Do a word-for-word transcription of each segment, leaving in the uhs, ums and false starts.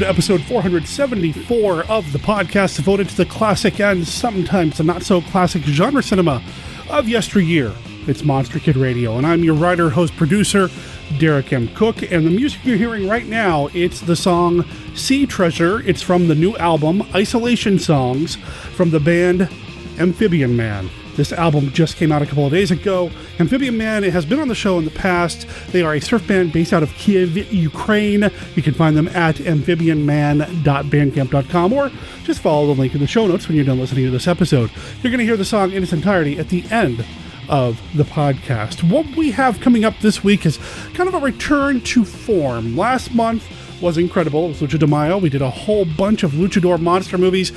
to episode four seventy-four of the podcast, devoted to the classic and sometimes the not-so-classic genre cinema of yesteryear. It's Monster Kid Radio, and I'm your writer, host, producer, Derek M. Cook, and the music you're hearing right now, it's the song Sea Treasure. It's from the new album, Isolation Songs, from the band Amphibian Man. This album just came out a couple of days ago. Amphibian Man has been on the show in the past. They are a surf band based out of Kiev, Ukraine. You can find them at amphibian man dot bandcamp dot com, or just follow the link in the show notes when you're done listening to this episode. You're going to hear the song in its entirety at the end of the podcast. What we have coming up this week is kind of a return to form. Last month was incredible. It was Lucha de Mayo. We did a whole bunch of luchador monster movies.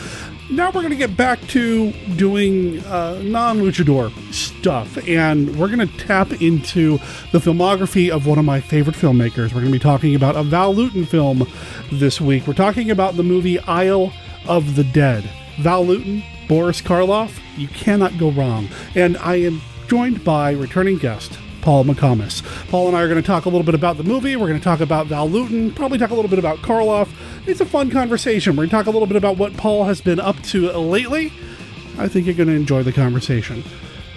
Now we're going to get back to doing uh, non-luchador stuff, and we're going to tap into the filmography of one of my favorite filmmakers. We're going to be talking about a Val Lewton film this week. We're talking about the movie Isle of the Dead. Val Lewton, Boris Karloff, you cannot go wrong. And I am joined by returning guest Paul McComas. Paul and I are going to talk a little bit about the movie. We're going to talk about Val Lewton, probably talk a little bit about Karloff. It's a fun conversation. We're going to talk a little bit about what Paul has been up to lately. I think you're going to enjoy the conversation.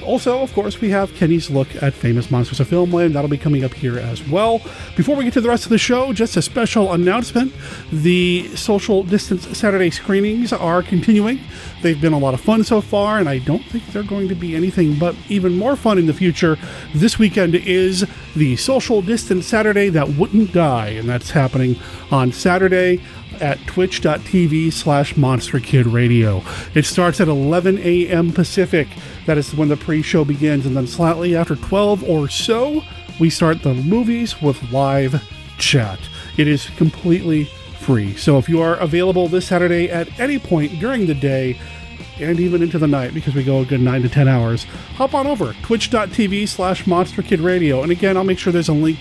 Also, of course, we have Kenny's look at Famous Monsters of Filmland. That'll be coming up here as well. Before we get to the rest of the show, just a special announcement. The Social Distance Saturday screenings are continuing. They've been a lot of fun so far, and I don't think they're going to be anything but even more fun in the future. This weekend is the Social Distance Saturday That Wouldn't Die, and that's happening on Saturday at twitch dot t v slash monster kid radio. It starts at eleven a.m. Pacific. That is when the pre-show begins, and then slightly after twelve or so, we start the movies with live chat. It is completely free, so if you are available this Saturday at any point during the day and even into the night, because we go a good nine to ten hours, hop on over, twitch dot t v slash monster kid radio, and again, I'll make sure there's a link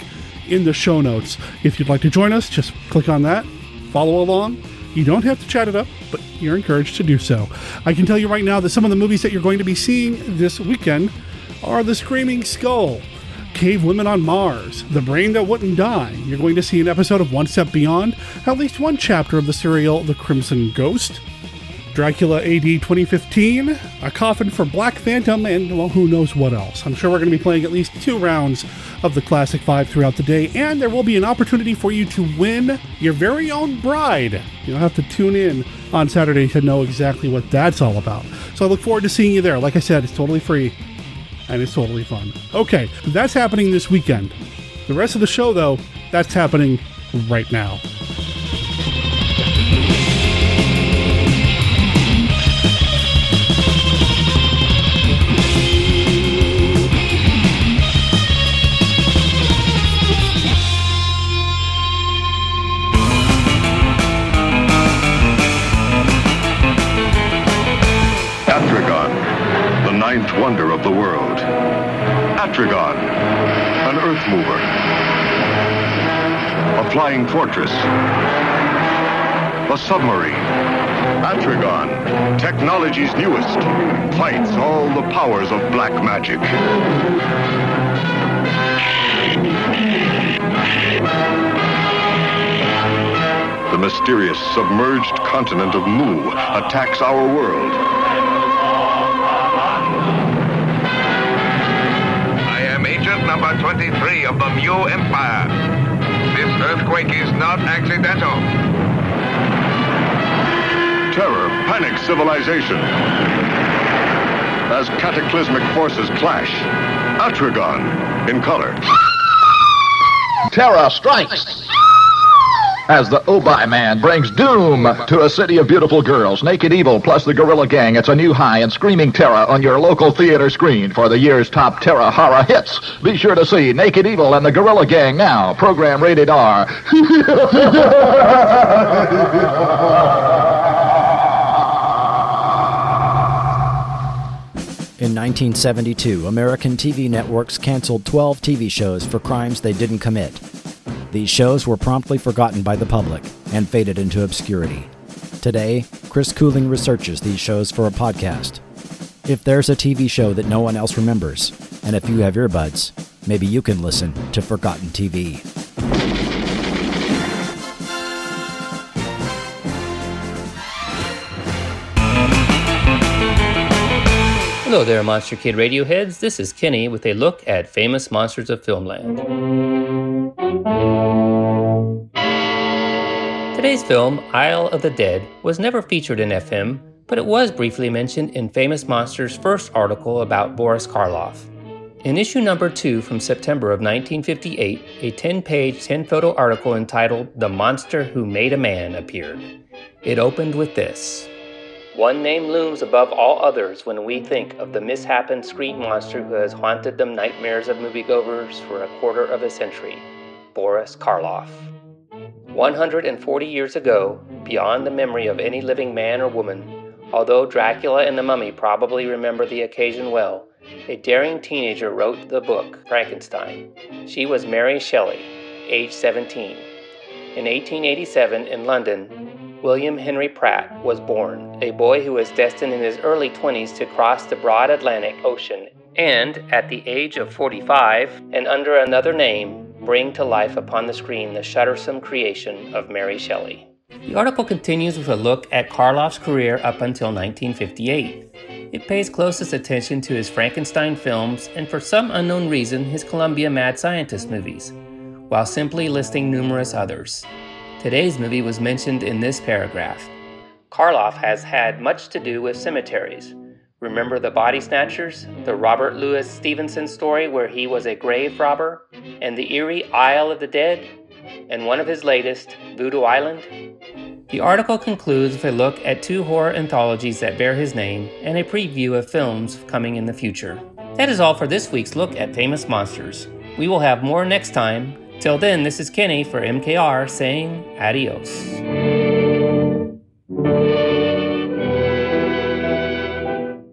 in the show notes. If you'd like to join us, just click on that. Follow along. You don't have to chat it up, but you're encouraged to do so. I can tell you right now that some of the movies that you're going to be seeing this weekend are The Screaming Skull, Cave Women on Mars, The Brain That Wouldn't Die. You're going to see an episode of One Step Beyond, at least one chapter of the serial The Crimson Ghost, Dracula A D twenty fifteen, A Coffin for Black Phantom, and well, who knows what else. I'm sure we're going to be playing at least two rounds of the Classic Five throughout the day, and there will be an opportunity for you to win your very own bride. You'll have to tune in on Saturday to know exactly what that's all about. So I look forward to seeing you there. Like I said, it's totally free, and it's totally fun. Okay, that's happening this weekend. The rest of the show, though, that's happening right now. Wonder of the world. Atragon, an earth mover. A flying fortress. A submarine. Atragon, technology's newest, fights all the powers of black magic. The mysterious submerged continent of Mu attacks our world. Number twenty-three of the Mu Empire. This earthquake is not accidental. Terror panics civilization. As cataclysmic forces clash, Atragon in color. Terror strikes as the Obi Man brings doom to a city of beautiful girls. Naked Evil plus the Gorilla Gang. It's a new high in screaming terror on your local theater screen for the year's top terror horror hits. Be sure to see Naked Evil and the Gorilla Gang now. Program rated R. In nineteen seventy-two, American T V networks canceled twelve T V shows for crimes they didn't commit. These shows were promptly forgotten by the public and faded into obscurity. Today, Chris Cooling researches these shows for a podcast. If there's a T V show that no one else remembers, and if you have earbuds, maybe you can listen to Forgotten T V. Hello there, Monster Kid Radio heads. This is Kenny with a look at Famous Monsters of Filmland. Today's film, Isle of the Dead, was never featured in F M, but it was briefly mentioned in Famous Monsters' first article about Boris Karloff. In issue number two from September of nineteen fifty-eight, a ten-page, ten-photo article entitled The Monster Who Made a Man appeared. It opened with this. One name looms above all others when we think of the misshapen screen monster who has haunted the nightmares of moviegoers for a quarter of a century, Boris Karloff. one hundred forty years ago, beyond the memory of any living man or woman, although Dracula and the Mummy probably remember the occasion well, a daring teenager wrote the book, Frankenstein. She was Mary Shelley, age seventeen. In eighteen eighty-seven, in London, William Henry Pratt was born, a boy who was destined in his early twenties to cross the broad Atlantic Ocean and, at the age of forty-five, and under another name, bring to life upon the screen the shuddersome creation of Mary Shelley. The article continues with a look at Karloff's career up until nineteen fifty-eight. It pays closest attention to his Frankenstein films and, for some unknown reason, his Columbia Mad Scientist movies, while simply listing numerous others. Today's movie was mentioned in this paragraph. Karloff has had much to do with cemeteries. Remember the Body Snatchers, the Robert Louis Stevenson story where he was a grave robber, and the eerie Isle of the Dead, and one of his latest, Voodoo Island? The article concludes with a look at two horror anthologies that bear his name and a preview of films coming in the future. That is all for this week's look at Famous Monsters. We will have more next time. Till then, this is Kenny for M K R saying adios.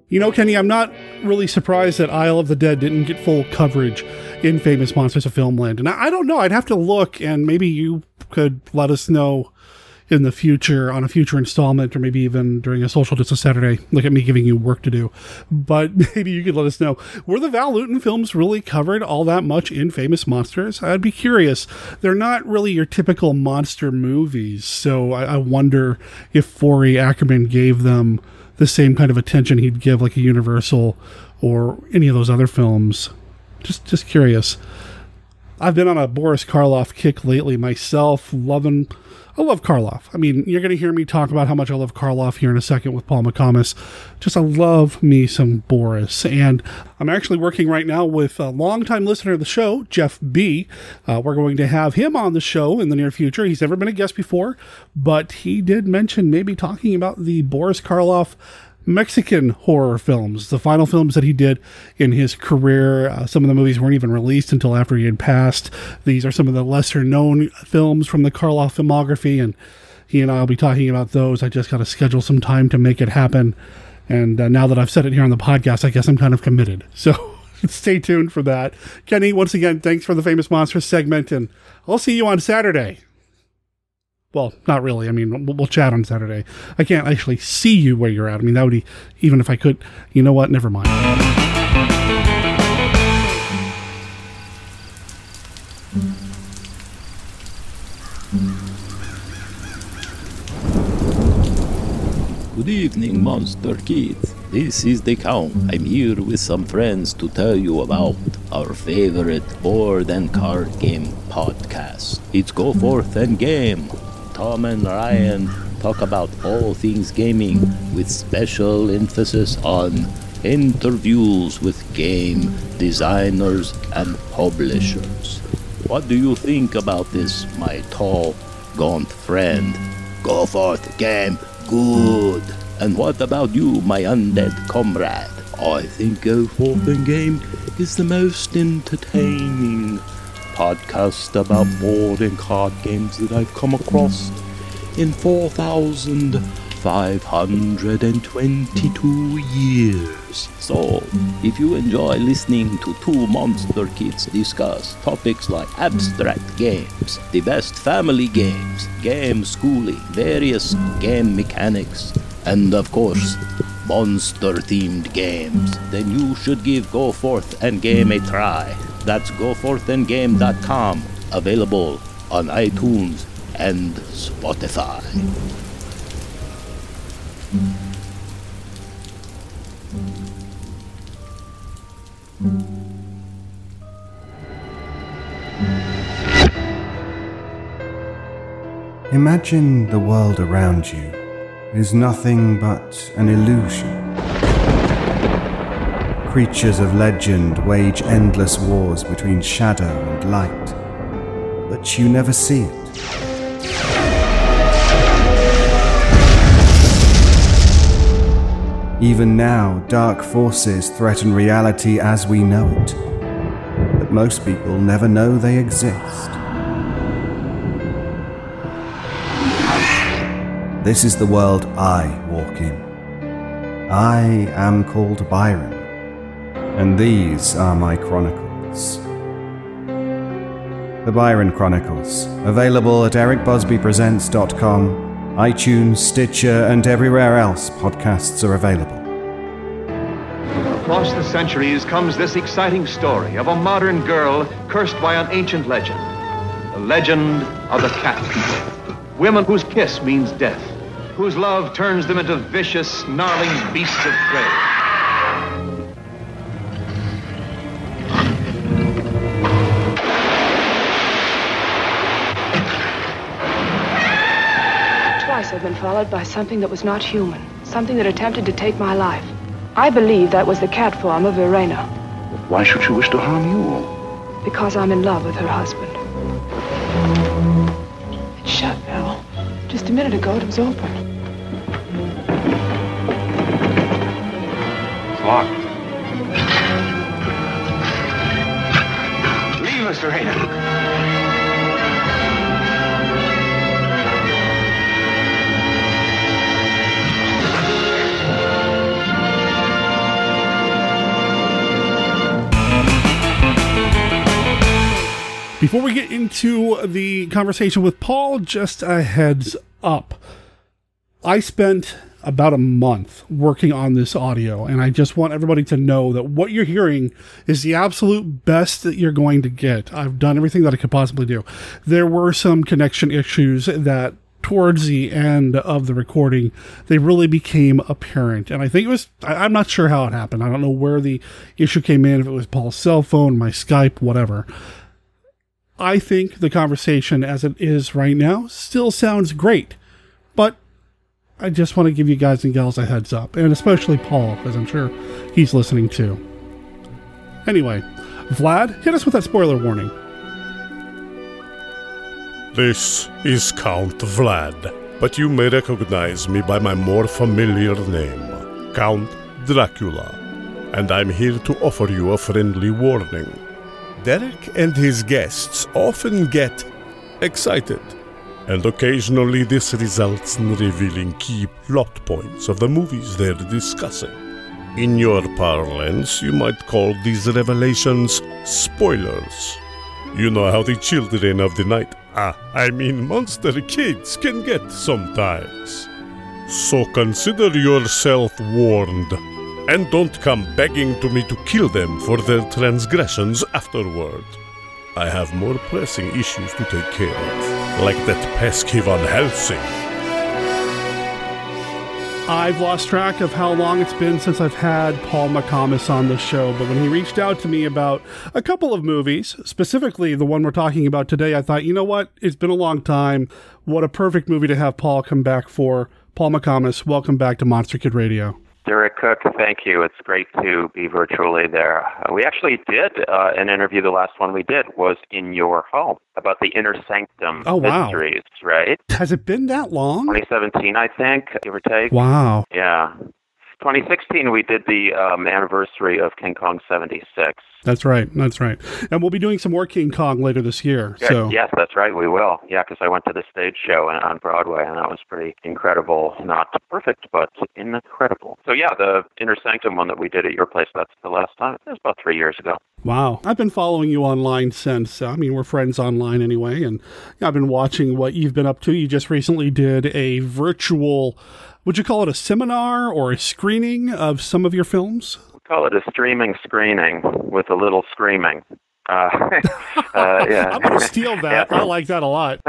You know, Kenny, I'm not really surprised that Isle of the Dead didn't get full coverage in Famous Monsters of Filmland. And I, I don't know. I'd have to look, and maybe you could let us know in the future, on a future installment, or maybe even during a Social Distance Saturday. Look at me giving you work to do. But maybe you could let us know. Were the Val Lewton films really covered all that much in Famous Monsters? I'd be curious. They're not really your typical monster movies, so I, I wonder if Forey Ackerman gave them the same kind of attention he'd give like a Universal or any of those other films. Just, just curious. I've been on a Boris Karloff kick lately myself, loving... I love Karloff. I mean, you're going to hear me talk about how much I love Karloff here in a second with Paul McComas. Just I love me some Boris. And I'm actually working right now with a longtime listener of the show, Jeff B. Uh, we're going to have him on the show in the near future. He's never been a guest before, but he did mention maybe talking about the Boris Karloff Mexican horror films, the final films that he did in his career. Uh, some of the movies weren't even released until after he had passed. These are some of the lesser known films from the Karloff filmography, and he and I will be talking about those. I just got to schedule some time to make it happen. And uh, now that I've said it here on the podcast, I guess I'm kind of committed. So stay tuned for that. Kenny, once again, thanks for the Famous Monsters segment, and I'll see you on Saturday. Well, not really. I mean, we'll chat on Saturday. I can't actually see you where you're at. I mean, that would be, even if I could, you know what? Never mind. Good evening, Monster Kids. This is the Count. I'm here with some friends to tell you about our favorite board and card game podcast. It's Go Forth and Game. Tom and Ryan talk about all things gaming with special emphasis on interviews with game designers and publishers. What do you think about this, my tall, gaunt friend? Go forth, game, good. And what about you, my undead comrade? I think Go Forth and Game is the most entertaining podcast about board and card games that I've come across in four thousand five hundred twenty-two years. So, if you enjoy listening to two monster kids discuss topics like abstract games, the best family games, game schooling, various game mechanics, and of course, monster-themed games, then you should give Go Forth and Game a try. That's go forth and game dot com, available on iTunes and Spotify. Imagine the world around you is nothing but an illusion. Creatures of legend wage endless wars between shadow and light, but you never see it. Even now, dark forces threaten reality as we know it, but most people never know they exist. This is the world I walk in. I am called Byron, and these are my chronicles. The Byron Chronicles, available at eric bosby presents dot com, iTunes, Stitcher, and everywhere else podcasts are available. Across the centuries comes this exciting story of a modern girl cursed by an ancient legend. The legend of the Cat People. Women whose kiss means death, whose love turns them into vicious, snarling beasts of prey. I've been followed by something that was not human, something that attempted to take my life. I believe that was the cat form of Irena. Why should she wish to harm you? Because I'm in love with her husband. It's shut, Val. Just a minute ago, it was open. It's locked. Leave us, Irena. Before we get into the conversation with Paul, just a heads up. I spent about a month working on this audio, and I just want everybody to know that what you're hearing is the absolute best that you're going to get. I've done everything that I could possibly do. There were some connection issues that towards the end of the recording, they really became apparent. And I think it was, I, I'm not sure how it happened. I don't know where the issue came in, if it was Paul's cell phone, my Skype, whatever. I think the conversation as it is right now still sounds great, but I just want to give you guys and gals a heads up, and especially Paul, because I'm sure he's listening too. Anyway, Vlad, hit us with that spoiler warning. This is Count Vlad, but you may recognize me by my more familiar name, Count Dracula, and I'm here to offer you a friendly warning. Derek and his guests often get excited, and occasionally this results in revealing key plot points of the movies they're discussing. In your parlance, you might call these revelations spoilers. You know how the children of the night, ah, I mean monster kids, can get sometimes. So consider yourself warned. And don't come begging to me to kill them for their transgressions afterward. I have more pressing issues to take care of, like that pesky Van Helsing. I've lost track of how long it's been since I've had Paul McComas on the show, but when he reached out to me about a couple of movies, specifically the one we're talking about today, I thought, you know what? It's been a long time. What a perfect movie to have Paul come back for. Paul McComas, welcome back to Monster Kid Radio. Derek Cook, thank you. It's great to be virtually there. We actually did uh, an interview. The last one we did was in your home about the Inner Sanctum oh, mysteries, wow. Right? Has it been that long? twenty seventeen, I think, give or take. Wow. Yeah. twenty sixteen, we did the um, anniversary of King Kong seventy-six. That's right. That's right. And we'll be doing some more King Kong later this year. Good. So yes, that's right. We will. Yeah, because I went to the stage show on Broadway, and that was pretty incredible. Not perfect, but incredible. So yeah, the Inner Sanctum one that we did at your place, that's the last time. It was about three years ago. Wow. I've been following you online since. I mean, we're friends online anyway, and I've been watching what you've been up to. You just recently did a virtual... Would you call it a seminar or a screening of some of your films? We call it a streaming screening with a little screaming. Uh, uh, yeah. I'm going to steal that. Yeah. I like that a lot.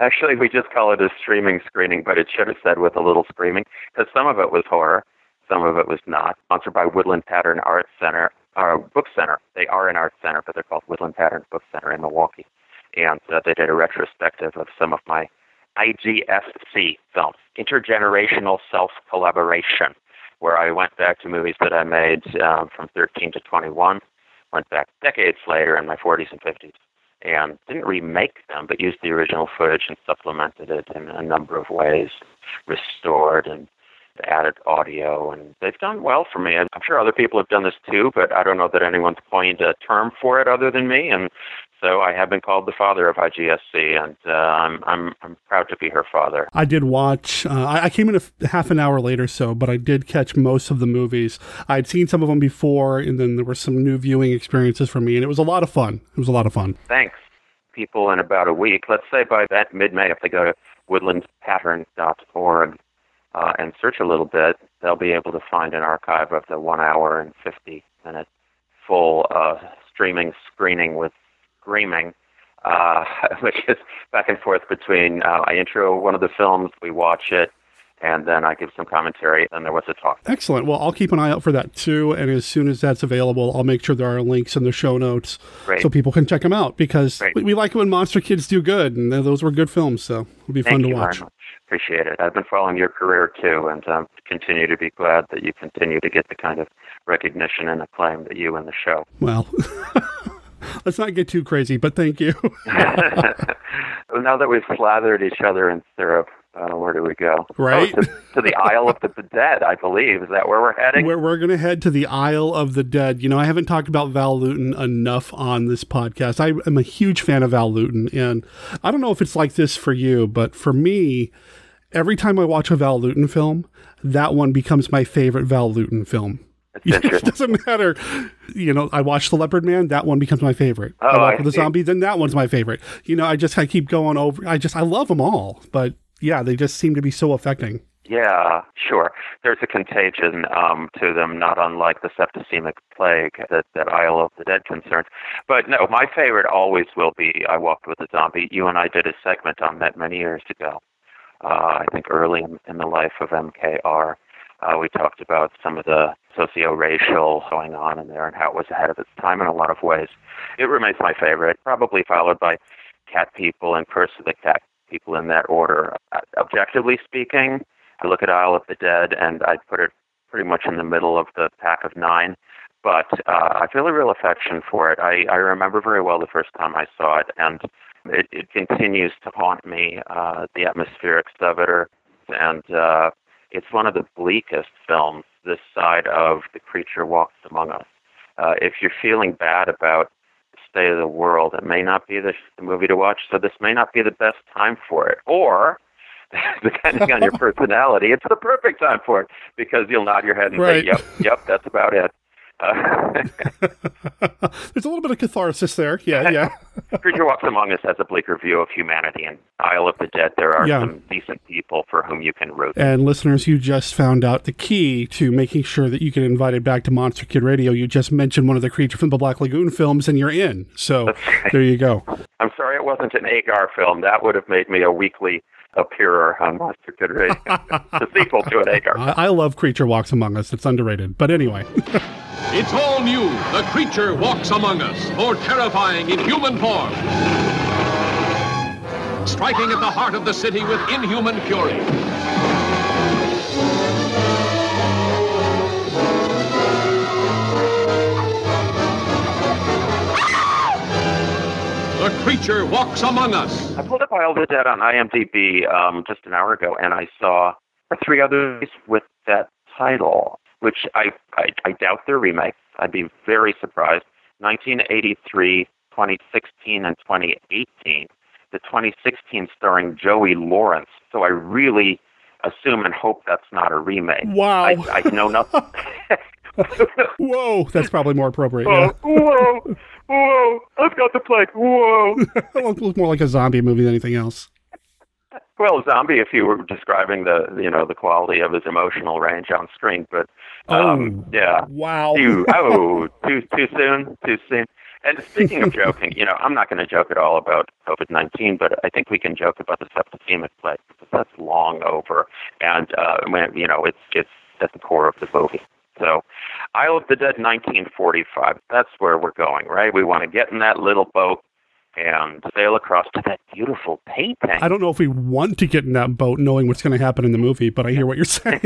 Actually, we just call it a streaming screening, but it should have said with a little screaming, because some of it was horror, some of it was not. Sponsored by Woodland Pattern Arts Center. uh, book center. They are an art center, but they're called Woodland Patterns Book Center in Milwaukee. And uh, they did a retrospective of some of my I G F C films, Intergenerational Self-Collaboration, where I went back to movies that I made um, from thirteen to twenty-one, went back decades later in my forties and fifties, and didn't remake them, but used the original footage and supplemented it in a number of ways, restored and added audio, and they've done well for me. I'm sure other people have done this too, but I don't know that anyone's coined a term for it other than me, and so I have been called the father of I G S C, and uh, I'm I'm I'm proud to be her father. I did watch. Uh, I came in a f- half an hour later, so but I did catch most of the movies. I'd seen some of them before, and then there were some new viewing experiences for me, and it was a lot of fun. It was a lot of fun. Thanks. People in about a week. Let's say by that mid-May, if they go to woodland pattern dot org uh, and search a little bit, they'll be able to find an archive of the one hour and fifty minute full uh, streaming screening with. Screaming, uh, which is back and forth between uh, I intro one of the films, we watch it, and then I give some commentary, and there was a talk. Excellent. Well, I'll keep an eye out for that, too, and as soon as that's available, I'll make sure there are links in the show notes. Great. So people can check them out, because we, we like it when Monster Kids do good, and those were good films, so it'll be fun to watch. Thank you very much. Appreciate it. I've been following your career, too, and um, continue to be glad that you continue to get the kind of recognition and acclaim that you and the show. Well... Let's not get too crazy, but thank you. Now that we've slathered each other in syrup, uh, where do we go? Right? Oh, to, to the Isle of the, the Dead, I believe. Is that where we're heading? We're, we're going to head to the Isle of the Dead. You know, I haven't talked about Val Lewton enough on this podcast. I am a huge fan of Val Lewton, and I don't know if it's like this for you, but for me... every time I watch a Val Lewton film, that one becomes my favorite Val Lewton film. It doesn't matter. You know, I watched The Leopard Man. That one becomes my favorite. Oh, I watched The Zombie. Then that one's my favorite. You know, I just I keep going over. I just I love them all. But yeah, they just seem to be so affecting. Yeah, sure. There's a contagion um, to them, not unlike the septicemic plague that, that Isle of the Dead concerns. But no, my favorite always will be I Walked with a Zombie. You and I did a segment on that many years ago. Uh, I think early in, in the life of M K R. Uh, we talked about some of the socio-racial going on in there and how it was ahead of its time in a lot of ways. It remains my favorite, probably followed by Cat People and Curse of the Cat People in that order. Uh, objectively speaking, I look at Isle of the Dead and I put it pretty much in the middle of the pack of nine, but uh, I feel a real affection for it. I, I remember very well the first time I saw it, and it, it continues to haunt me, uh, the atmospherics of it, are, and... Uh, It's one of the bleakest films this side of The Creature Walks Among Us. Uh, if you're feeling bad about the state of the world, it may not be the, the movie to watch, so this may not be the best time for it. Or, depending on your personality, it's the perfect time for it, because you'll nod your head and right. say, yep, yep, that's about it. Uh, There's a little bit of catharsis there. Yeah, yeah. Creature Walks Among Us has a bleaker view of humanity, and Isle of the Dead, there are yeah. some decent people for whom you can root. And listeners, you just found out the key to making sure that you get invited back to Monster Kid Radio. You just mentioned one of the Creature from the Black Lagoon films, and you're in. So right. there you go. I'm sorry it wasn't an Agar film. That would have made me a weekly appearer on Monster Kid Radio. The sequel to an Agar. I-, I love Creature Walks Among Us. It's underrated. But anyway... It's all new. The Creature Walks Among Us, more terrifying in human form. Striking at the heart of the city with inhuman fury. The Creature Walks Among Us. I pulled up Isle of the Dead on I M D B um, just an hour ago, and I saw three others with that title. Which I, I, I doubt they're remakes. I'd be very surprised. nineteen eighty-three, twenty sixteen, and twenty eighteen. The twenty sixteen starring Joey Lawrence. So I really assume and hope that's not a remake. Wow. I, I know nothing. Whoa. That's probably more appropriate. Oh, yeah. Whoa. Whoa. I've got the plague. Whoa. It looks more like a zombie movie than anything else. Well, zombie, if you were describing the, you know, the quality of his emotional range on screen, but um, oh, yeah, wow, too, oh, too too soon, too soon. And speaking of joking, you know, I'm not going to joke at all about COVID nineteen, but I think we can joke about the septicemic plague because that's long over, and uh, when, you know, it's it's at the core of the movie. So Isle of the Dead, nineteen forty-five. That's where we're going, right? We want to get in that little boat and sail across to that beautiful painting. I don't know if we want to get in that boat knowing what's going to happen in the movie, but I hear what you're saying.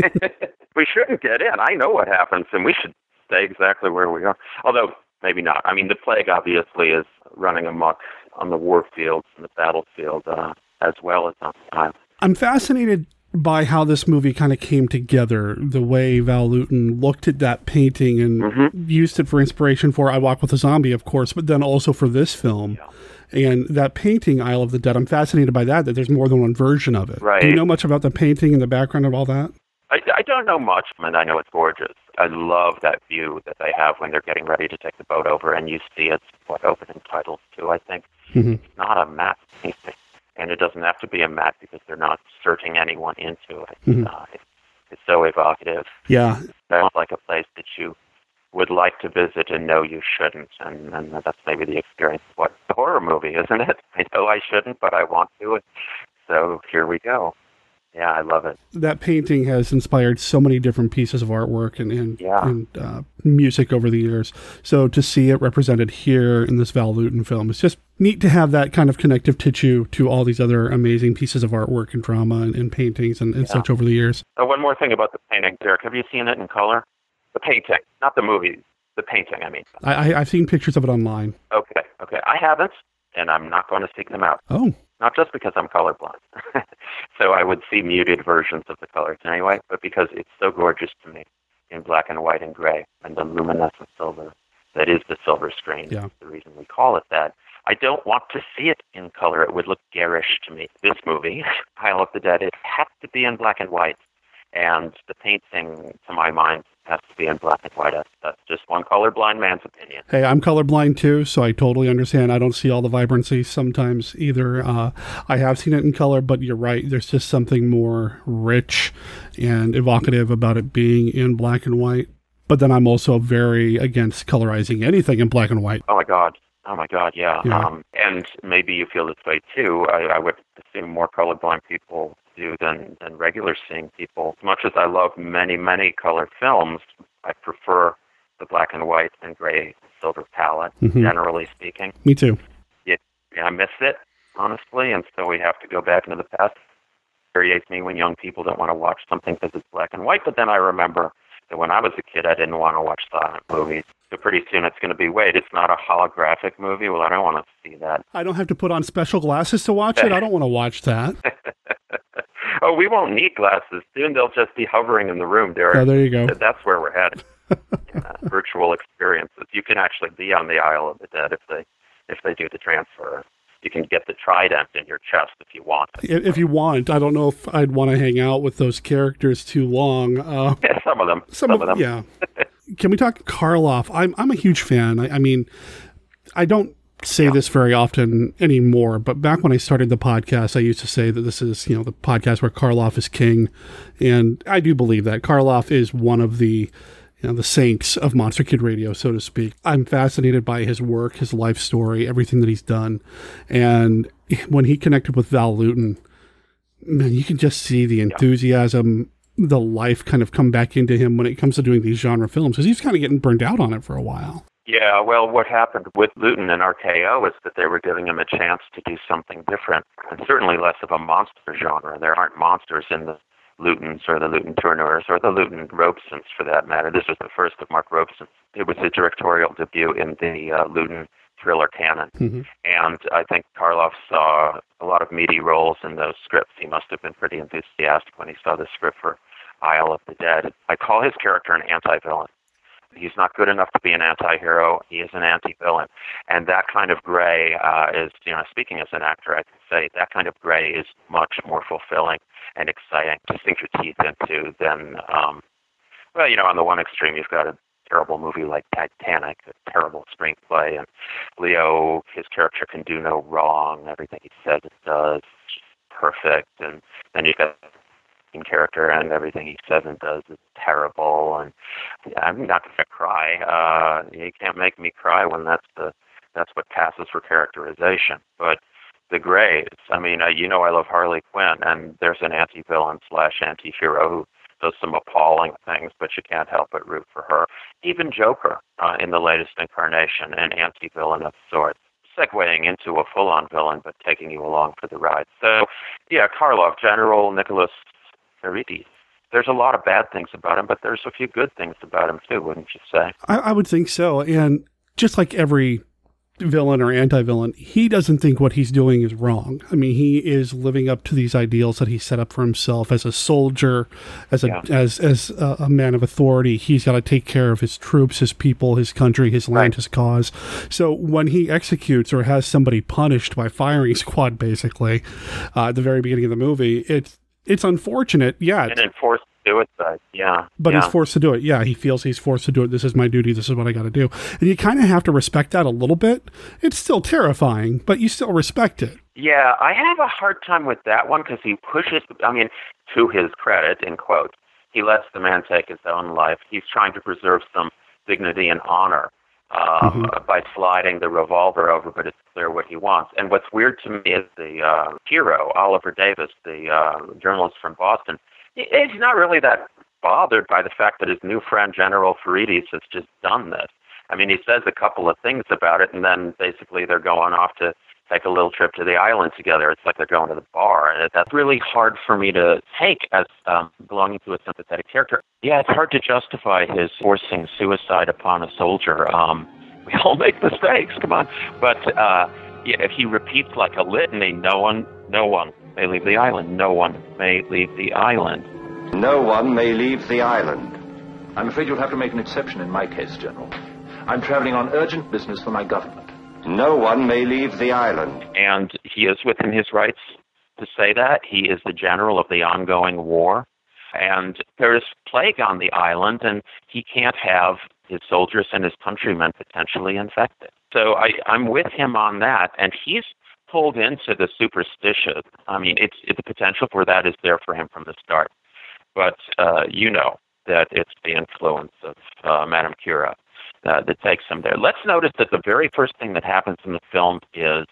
We shouldn't get in. I know what happens, and we should stay exactly where we are. Although, maybe not. I mean, the plague obviously is running amok on the war fields and the battlefield uh, as well as on the island. I'm fascinated by how this movie kind of came together, the way Val Lewton looked at that painting and mm-hmm. used it for inspiration for I Walk with a Zombie, of course, but then also for this film. Yeah. And that painting, Isle of the Dead, I'm fascinated by that, that there's more than one version of it. Right. Do you know much about the painting and the background of all that? I, I don't know much, and I know it's gorgeous. I love that view that they have when they're getting ready to take the boat over, and you see it's what opening titles do, I think. Mm-hmm. It's not a map painting, and it doesn't have to be a map because they're not searching anyone into it. Mm-hmm. Uh, it's, it's so evocative. Yeah. It sounds like a place that you would like to visit and know you shouldn't, and, and that's maybe the experience of what the horror movie, isn't it? I know I shouldn't, but I want to, and so here we go. Yeah, I love it. That painting has inspired so many different pieces of artwork and, and, yeah. and uh, music over the years. So to see it represented here in this Val Lewton film, it's just neat to have that kind of connective tissue to all these other amazing pieces of artwork and drama and, and paintings and, and yeah. such over the years. Uh, one more thing about the painting, Derek. Have you seen it in color? The painting, not the movie, the painting, I mean. I, I, I've seen pictures of it online. Okay, okay. I haven't, and I'm not going to seek them out. Oh. Not just because I'm colorblind. So I would see muted versions of the colors anyway, but because it's so gorgeous to me in black and white and gray and the luminescent silver that is the silver screen. Yeah. That's the reason we call it that. I don't want to see it in color. It would look garish to me. This movie, Isle of the Dead, it had to be in black and white. And the painting, to my mind, has to be in black and white. That's just one colorblind man's opinion. Hey, I'm colorblind too, so I totally understand. I don't see all the vibrancy sometimes either. Uh, I have seen it in color, but you're right. There's just something more rich and evocative about it being in black and white. But then I'm also very against colorizing anything in black and white. Oh, my God. Oh, my God, yeah. yeah. Um, and maybe you feel this way too. I, I would assume more colorblind people Than, than regular seeing people. As much as I love many, many color films, I prefer the black and white and gray and silver palette, mm-hmm. generally speaking. Me too. Yeah, I miss it, honestly, and so we have to go back into the past. It irritates me when young people don't want to watch something because it's black and white, but then I remember that when I was a kid, I didn't want to watch silent movies. So pretty soon it's going to be, wait, it's not a holographic movie? Well, I don't want to see that. I don't have to put on special glasses to watch it? I don't want to watch that. Oh, we won't need glasses. Soon they'll just be hovering in the room, Derek. Oh, there you go. That's where we're headed. Yeah, virtual experiences. You can actually be on the Isle of the Dead if they if they do the transfer. You can get the trident in your chest if you want. If you want. I don't know if I'd want to hang out with those characters too long. Uh, yeah, some of them. Some, some of, of them. Yeah. Can we talk Karloff? I'm, I'm a huge fan. I, I mean, I don't say yeah. this very often anymore, but back when I started the podcast, I used to say that this is, you know, the podcast where Karloff is king, and I do believe that Karloff is one of the, you know, the saints of Monster Kid Radio, so to speak. I'm fascinated by his work, his life story, everything that he's done, and when he connected with Val Lewton, man, you can just see the enthusiasm, yeah. the life kind of come back into him when it comes to doing these genre films, because he's kind of getting burned out on it for a while. Yeah, well, what happened with Lewton and R K O is that they were giving him a chance to do something different, and certainly less of a monster genre. There aren't monsters in the Lewtons or the Lewton Tourneurs or the Lewton Robesons, for that matter. This was the first of Mark Robeson. It was his directorial debut in the uh, Lewton thriller canon, mm-hmm. and I think Karloff saw a lot of meaty roles in those scripts. He must have been pretty enthusiastic when he saw the script for Isle of the Dead. I call his character an anti-villain. He's not good enough to be an anti-hero. He is an anti-villain. And that kind of gray uh, is, you know, speaking as an actor, I can say that kind of gray is much more fulfilling and exciting to sink your teeth into than, um, well, you know, on the one extreme, you've got a terrible movie like Titanic, a terrible screenplay, and Leo, his character can do no wrong. Everything he says and does is perfect. And then you've got in character, and everything he says and does is terrible, and I'm not going to cry. Uh, you can't make me cry when that's the that's what passes for characterization. But the grays, I mean, uh, you know I love Harley Quinn, and there's an anti-villain slash anti-hero who does some appalling things, but you can't help but root for her. Even Joker uh, in the latest incarnation, an anti-villain of sorts, segueing into a full-on villain, but taking you along for the ride. So, yeah, Karloff, General Nicholas Pherides. There's a lot of bad things about him, but there's a few good things about him too, wouldn't you say? I, I would think so. And just like every villain or anti-villain, he doesn't think what he's doing is wrong. I mean, he is living up to these ideals that he set up for himself as a soldier, as a yeah. as as a, a man of authority. He's got to take care of his troops, his people, his country, his land, right. his cause. So when he executes or has somebody punished by firing squad, basically, uh, at the very beginning of the movie, it's It's unfortunate, yeah. And then forced to do it, but yeah. But yeah. he's forced to do it, yeah. He feels he's forced to do it. This is my duty. This is what I got to do. And you kind of have to respect that a little bit. It's still terrifying, but you still respect it. Yeah, I have a hard time with that one because he pushes, I mean, to his credit, in quotes, he lets the man take his own life. He's trying to preserve some dignity and honor uh, mm-hmm. by sliding the revolver over, but it's clear what he wants. And what's weird to me is the uh, hero, Oliver Davis, the uh, journalist from Boston, he's not really that bothered by the fact that his new friend, General Pherides, has just done this. I mean, he says a couple of things about it, and then basically they're going off to take a little trip to the island together. It's like they're going to the bar, and that's really hard for me to take as um, belonging to a sympathetic character. Yeah, it's hard to justify his forcing suicide upon a soldier. Um, we all make mistakes, come on. But uh, yeah, if he repeats like a litany, no one, no one may leave the island. No one may leave the island. No one may leave the island. I'm afraid you'll have to make an exception in my case, General. I'm traveling on urgent business for my government. No one may leave the island. And he is within his rights to say that. He is the general of the ongoing war. And there is plague on the island, and he can't have his soldiers and his countrymen potentially infected. So I, I'm with him on that. And he's pulled into the superstition. I mean, it's, it, the potential for that is there for him from the start. But uh, you know that it's the influence of uh, Madame Kira. Uh, that takes him there. Let's notice that the very first thing that happens in the film is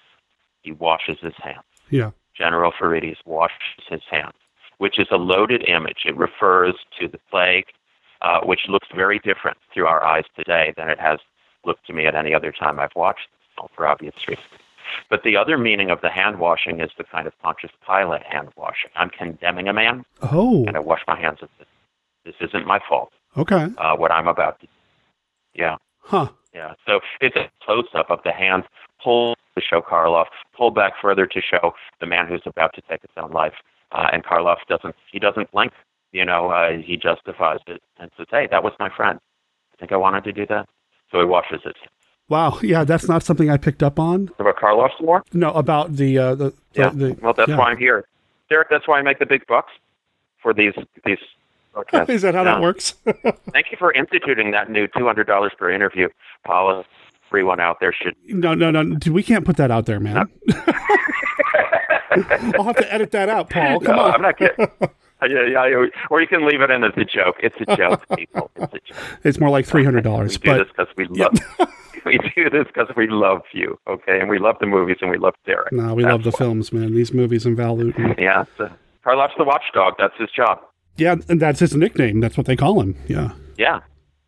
he washes his hands. Yeah. General Pherides washes his hands, which is a loaded image. It refers to the plague, uh, which looks very different through our eyes today than it has looked to me at any other time I've watched this film, for obvious reasons. But the other meaning of the hand washing is the kind of Pontius Pilate hand washing. I'm condemning a man, oh. and I wash my hands of this. This isn't my fault. Okay. Uh, what I'm about to do. Yeah. Huh. Yeah. So it's a close-up of the hands pulled to show Karloff, pulled back further to show the man who's about to take his own life. Uh, and Karloff doesn't, he doesn't blink, you know, uh, he justifies it and says, hey, that was my friend. I think I wanted to do that. So he washes his hands. Wow. Yeah, that's not something I picked up on. About Karloff's war? No, about the... Uh, the, the yeah. The, well, that's yeah. why I'm here. Derek, that's why I make the big bucks for these these... Okay. Is that how yeah. that works? Thank you for instituting that new two hundred dollars per interview policy. Free one out there should. No, no, no. Dude, we can't put that out there, man. No. I'll have to edit that out, Paul. Come no, on. I'm not kidding. Yeah, yeah, or you can leave it in as a joke. It's a joke, people. It's a joke. It's more like three hundred dollars. We do but... this because we love yep. We do this because we love you, okay? And we love the movies and we love Derek. No, we That's love the what. films, man. These movies and Val Lewton. Yeah. So Karloff's the watchdog. That's his job. Yeah, and that's his nickname. That's what they call him. Yeah. Yeah,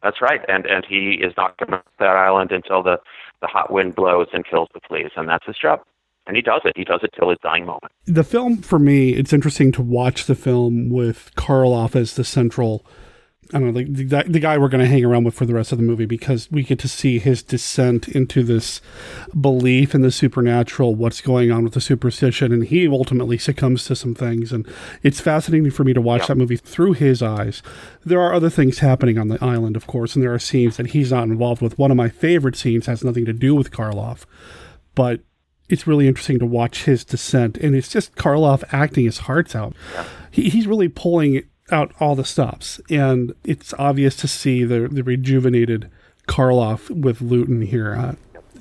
that's right. And and he is not going to that island until the, the hot wind blows and kills the fleas. And that's his job. And he does it. He does it till his dying moment. The film, for me, it's interesting to watch the film with Karloff as the central, I don't know, the, the, the guy we're going to hang around with for the rest of the movie, because we get to see his descent into this belief in the supernatural, what's going on with the superstition, and he ultimately succumbs to some things. And it's fascinating for me to watch yeah. that movie through his eyes. There are other things happening on the island, of course, and there are scenes that he's not involved with. One of my favorite scenes has nothing to do with Karloff, but it's really interesting to watch his descent. And it's just Karloff acting his heart's out. Yeah. He, he's really pulling out all the stops, and it's obvious to see the, the rejuvenated Karloff with Lewton here. Uh,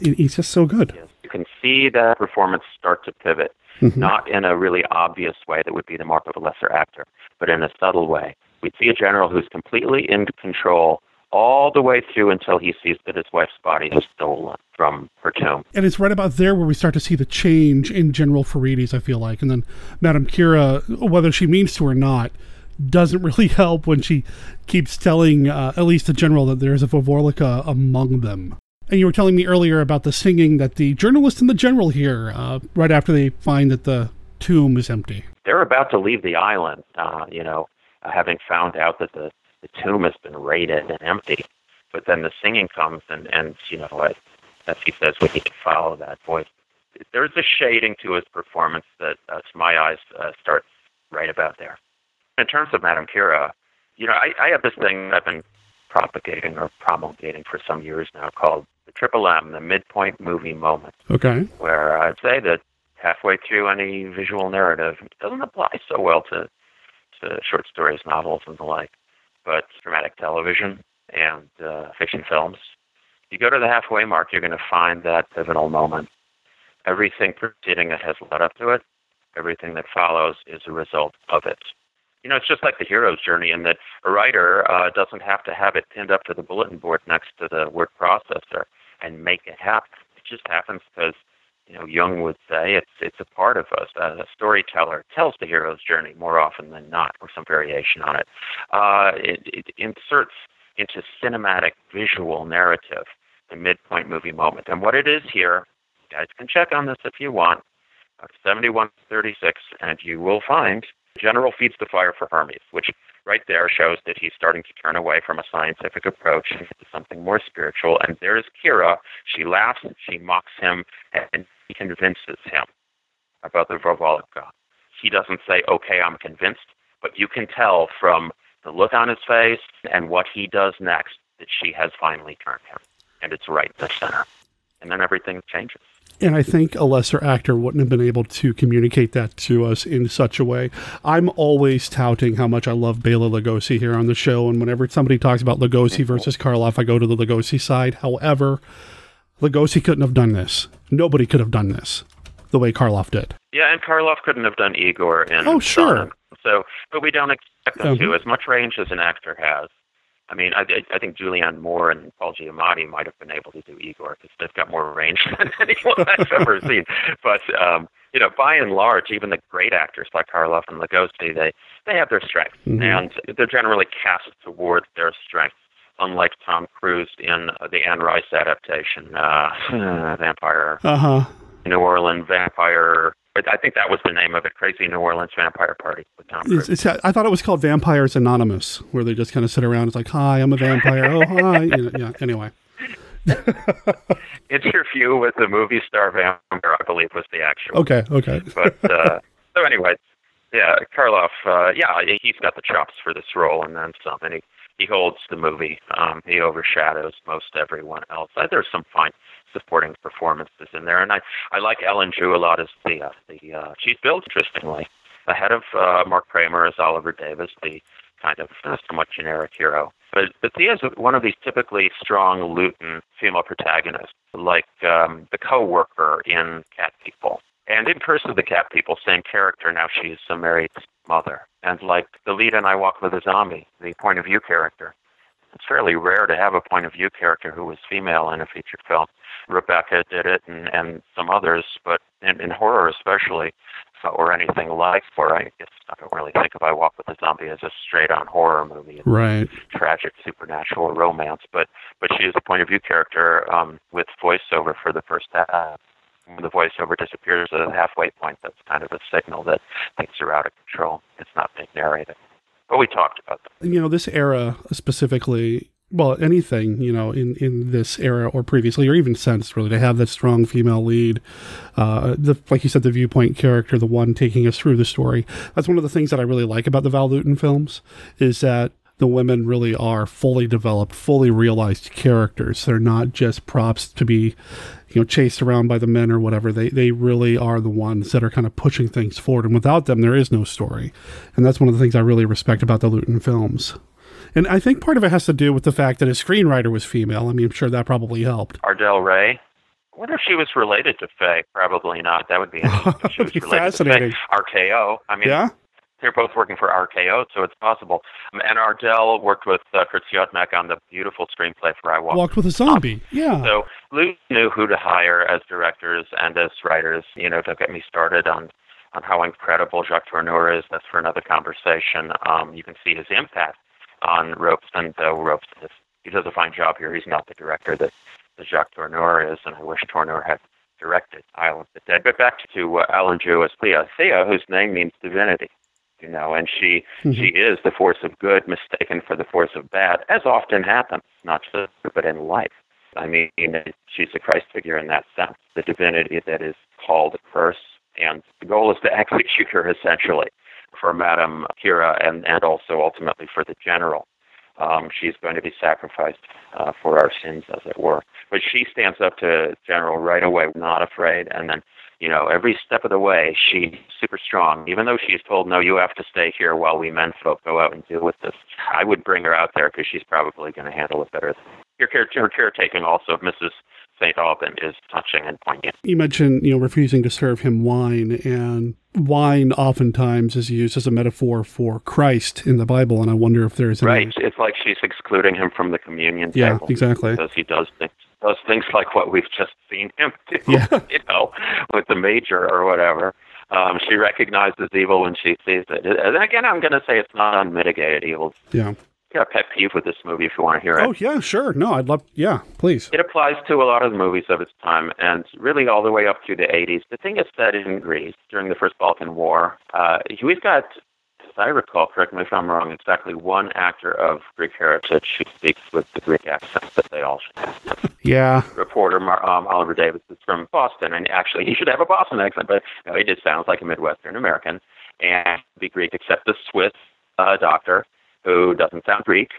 yep. He's just so good. Yes. You can see that performance start to pivot, mm-hmm. not in a really obvious way that would be the mark of a lesser actor, but in a subtle way. We see a general who's completely in control all the way through until he sees that his wife's body is stolen from her tomb. And it's right about there where we start to see the change in General Pherides, I feel like, and then Madame Kira, whether she means to or not, doesn't really help when she keeps telling uh, at least the general that there's a Vovorlica among them. And you were telling me earlier about the singing that the journalist and the general hear uh, right after they find that the tomb is empty. They're about to leave the island, uh, you know, uh, having found out that the, the tomb has been raided and empty. But then the singing comes, and, and you know, as, as he says, we need to follow that voice. There's a shading to his performance that, uh, to my eyes, uh, starts right about there. In terms of Madame Kira, you know, I, I have this thing that I've been propagating or promulgating for some years now called the Triple M, the midpoint movie moment. Okay. Where I'd say that halfway through any visual narrative, it doesn't apply so well to, to short stories, novels, and the like, but dramatic television and uh, fiction films. You go to the halfway mark, you're going to find that pivotal moment. Everything preceding it has led up to it. Everything that follows is a result of it. You know, it's just like the hero's journey in that a writer uh, doesn't have to have it pinned up to the bulletin board next to the word processor and make it happen. It just happens because, you know, Jung would say it's it's a part of us. Uh, a storyteller tells the hero's journey more often than not, or some variation on it. Uh, it, it inserts into cinematic visual narrative the midpoint movie moment. And what it is here, you guys can check on this if you want, seventy-one thirty-six, and you will find General feeds the fire for Hermes, which right there shows that he's starting to turn away from a scientific approach to something more spiritual. And there's Kira. She laughs, she mocks him, and he convinces him about the Vovorlica. He doesn't say, okay, I'm convinced, but you can tell from the look on his face and what he does next that she has finally turned him. And it's right in the center. And then everything changes. And I think a lesser actor wouldn't have been able to communicate that to us in such a way. I'm always touting how much I love Bela Lugosi here on the show, and whenever somebody talks about Lugosi versus Karloff, I go to the Lugosi side. However, Lugosi couldn't have done this. Nobody could have done this the way Karloff did. Yeah, and Karloff couldn't have done Igor. And oh, sure. Donna. So, but we don't expect them um, to. As much range as an actor has. I mean, I, I think Julianne Moore and Paul Giamatti might have been able to do Igor because they've got more range than anyone I've ever seen. But, um, you know, by and large, even the great actors like Karloff and Lugosi, they, they have their strengths. Mm-hmm. And they're generally cast towards their strengths, unlike Tom Cruise in the Anne Rice adaptation, uh, uh, Vampire, uh-huh. New Orleans Vampire. I think that was the name of it, Crazy New Orleans Vampire Party with Tom Cruise. It's, it's, I thought it was called Vampires Anonymous, where they just kind of sit around. It's like, hi, I'm a vampire. Oh, hi. You know, yeah, anyway. Interview with the movie star vampire, I believe, was the actual. Okay, okay. But, uh, so anyway, yeah, Karloff, uh, yeah, he's got the chops for this role and then some. And he, he holds the movie. Um, he overshadows most everyone else. There's some fine supporting performances in there, and I, I like Ellen Ju a lot as the uh, the uh, she's billed interestingly ahead of uh, Mark Kramer as Oliver Davis, the kind of uh, somewhat generic hero, but but she is one of these typically strong Luton female protagonists, like um, the co-worker in Cat People, and in Curse of the Cat People, same character. Now she's a married mother, and like the lead in I Walk with a Zombie, the point of view character. It's fairly rare to have a point of view character who was female in a feature film. Rebecca did it, and, and some others, but in, in horror especially, or anything like, or I guess I don't really think of I Walk with a Zombie as a straight-on horror movie. Right. Tragic, supernatural romance, but, but she is a point of view character um, with voiceover for the first half. When the voiceover disappears at the halfway point, that's kind of a signal that things are out of control. It's not being narrated. But we talked about that. You know, this era specifically, well, anything, you know, in, in this era or previously, or even since, really, to have that strong female lead, uh, the like you said, the viewpoint character, the one taking us through the story. That's one of the things that I really like about the Val Lewton films is that the women really are fully developed, fully realized characters. They're not just props to be, you know, chased around by the men or whatever. They they really are the ones that are kind of pushing things forward. And without them, there is no story. And that's one of the things I really respect about the Lewton films. And I think part of it has to do with the fact that his screenwriter was female. I mean, I'm sure that probably helped. Ardell Ray. I wonder if she was related to Faye. Probably not. That would be interesting. That would be fascinating. R K O. I mean, yeah. They're both working for R K O, so it's possible. Um, and Ardell worked with uh, Kurt Siodmak on the beautiful screenplay for I Walked, Walked with a Zombie. Yeah. So Lewton knew who to hire as directors and as writers. You know, to get me started on on how incredible Jacques Tourneur is. That's for another conversation. Um, you can see his impact on Ropeston, though Ropeston is, he does a fine job here. He's not the director that, that Jacques Tourneur is, and I wish Tourneur had directed Isle of the Dead. But back to uh, Alan Jew as Thea, Thea, whose name means divinity, you know, and she mm-hmm. she is the force of good mistaken for the force of bad, as often happens, not just but in life. I mean, she's a Christ figure in that sense, the divinity that is called a curse, and the goal is to execute her, essentially, for Madame Kira and, and also ultimately for the general. Um, she's going to be sacrificed uh, for our sins, as it were. But she stands up to General right away, not afraid, and then, you know, every step of the way, she's super strong. Even though she's told, no, you have to stay here while we menfolk go out and deal with this. I would bring her out there because she's probably going to handle it better. Her care, her caretaking also of Missus Saint Alban is touching and poignant. You mentioned, you know, refusing to serve him wine, and wine oftentimes is used as a metaphor for Christ in the Bible, and I wonder if there's any... Right, it's like she's excluding him from the communion yeah, table. Yeah, exactly. Because he does things, does things like what we've just seen him do, yeah. you know, with the major or whatever. Um, she recognizes evil when she sees it. And again, I'm going to say it's not unmitigated evil. Yeah. Yeah, pet peeve with this movie if you want to hear it. Oh, yeah, sure. No, I'd love, yeah, please. It applies to a lot of the movies of its time and really all the way up through the eighties. The thing is that in Greece, during the First Balkan War, uh, we've got, as I recall, correct me if I'm wrong, exactly one actor of Greek heritage who speaks with the Greek accent that they all should have. Yeah. Reporter um, Oliver Davis is from Boston, and actually he should have a Boston accent, but no, he just sounds like a Midwestern American and be Greek except the Swiss uh, doctor, who doesn't sound Greek,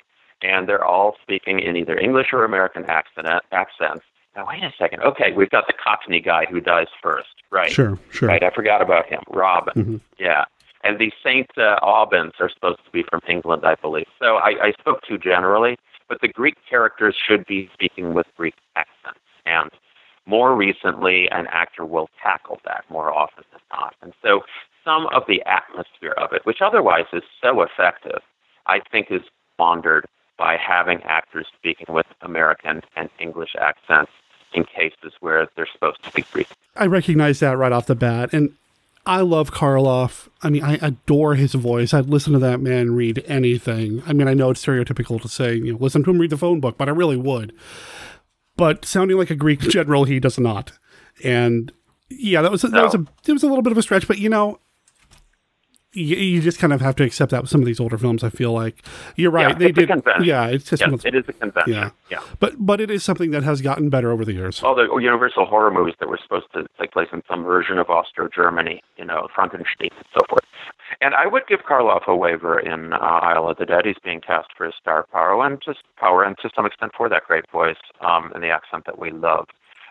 and they're all speaking in either English or American accent, accents. Now, wait a second. Okay, we've got the Cockney guy who dies first, right? Sure, sure. Right, I forgot about him. Robin, mm-hmm. yeah. And these Saint uh, Albans are supposed to be from England, I believe. So I, I spoke too generally, but the Greek characters should be speaking with Greek accents. And more recently, an actor will tackle that more often than not. And so some of the atmosphere of it, which otherwise is so effective, I think is laundered by having actors speaking with American and English accents in cases where they're supposed to be Greek. I recognize that right off the bat. And I love Karloff. I mean, I adore his voice. I'd listen to that man read anything. I mean, I know it's stereotypical to say, you know, listen to him read the phone book, but I really would. But sounding like a Greek general, he does not. And yeah, that was, that no. was a, it was a little bit of a stretch, but you know, you just kind of have to accept that with some of these older films, I feel like. You're right. Yeah, they did. Yeah, it's just yes, it is a convention. Yeah. yeah. But but it is something that has gotten better over the years. All the Universal horror movies that were supposed to take place in some version of Austro-Germany, you know, Frankenstein and so forth. And I would give Karloff a waiver in uh, Isle of the Dead. He's being cast for his star power and just power and to some extent for that great voice um, and the accent that we love.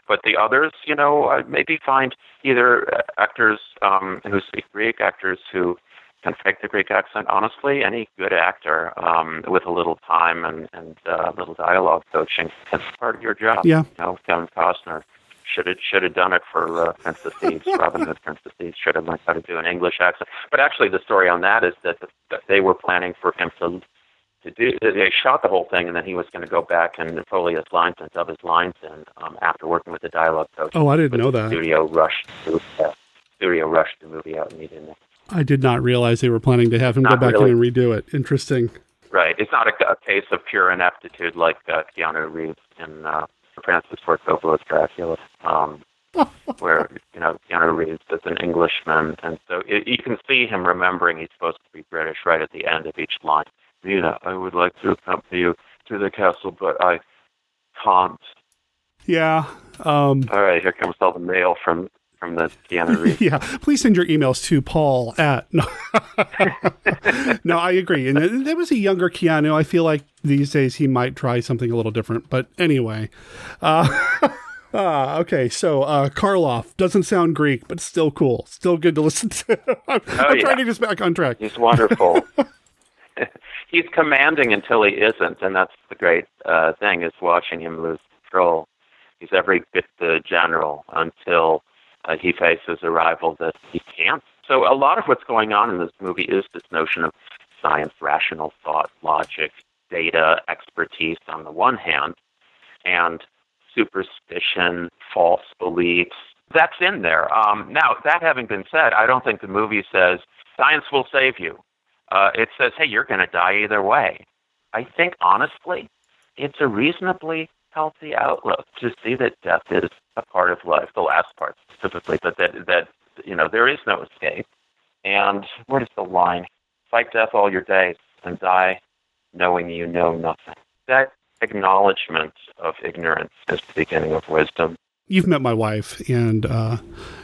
But the others, you know, uh, maybe find either actors um, who speak Greek, actors who can fake the Greek accent. Honestly, any good actor um, with a little time and, and uh, little dialogue coaching is part of your job. Yeah. You know, Kevin Costner should have should have done it for uh, Princess Thieves. Robin Hood, Princess Thieves should have learned how to do an English accent. But actually, the story on that is that, the, that they were planning for him to to do. They shot the whole thing, and then he was going to go back and foley his lines and dub his lines in um, after working with the dialogue coach. Oh, I didn't know that. Studio rushed the uh, studio rushed the movie out and he didn't. I did not realize they were planning to have him not go back really. in and redo it. Interesting. Right. It's not a, a case of pure ineptitude like uh, Keanu Reeves in uh, Francis Ford Coppola's Dracula, um, where, you know, Keanu Reeves is an Englishman. And so it, you can see him remembering he's supposed to be British right at the end of each line. Nina, I would like to accompany you to the castle, but I can't. Yeah. Um, all right. Here comes all the mail from... From the Keanu Reeves. Yeah. Please send your emails to Paul at. No, no I agree. And there was a younger Keanu. I feel like these days he might try something a little different. But anyway. Uh, uh, okay. So uh, Karloff doesn't sound Greek, but still cool. Still good to listen to. I'm, oh, I'm yeah. trying to get us back on track. He's wonderful. He's commanding until he isn't. And that's the great uh, thing is watching him lose control. He's every bit the general until. Uh, he faces a rival that he can't. So a lot of what's going on in this movie is this notion of science, rational thought, logic, data, expertise on the one hand, and superstition, false beliefs, that's in there. Um, now, that having been said, I don't think the movie says, science will save you. Uh, it says, hey, you're going to die either way. I think, honestly, it's a reasonably healthy outlook to see that death is a part of life, the last part specifically, but that, that you know, there is no escape. And what is the line? Fight death all your days and die knowing you know nothing. That acknowledgement of ignorance is the beginning of wisdom. You've met my wife, and uh,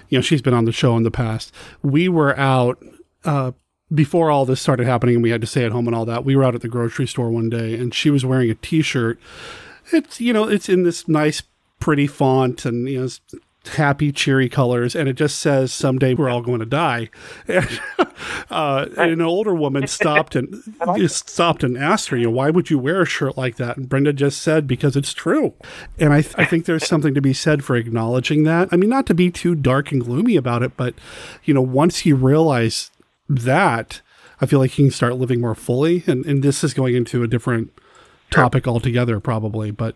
you know, she's been on the show in the past. We were out uh, before all this started happening, and we had to stay at home and all that. We were out at the grocery store one day, and she was wearing a T-shirt. It's you know, it's in this nice, pretty font, and you know, it's happy, cheery colors, and it just says, "Someday we're all going to die." And, uh, and an older woman stopped and just stopped and asked her, "You know, why would you wear a shirt like that?" And Brenda just said, "Because it's true." And I, th- I think there's something to be said for acknowledging that. I mean, not to be too dark and gloomy about it, but you know, once you realize that, I feel like you can start living more fully. And, and this is going into a different topic altogether, probably, but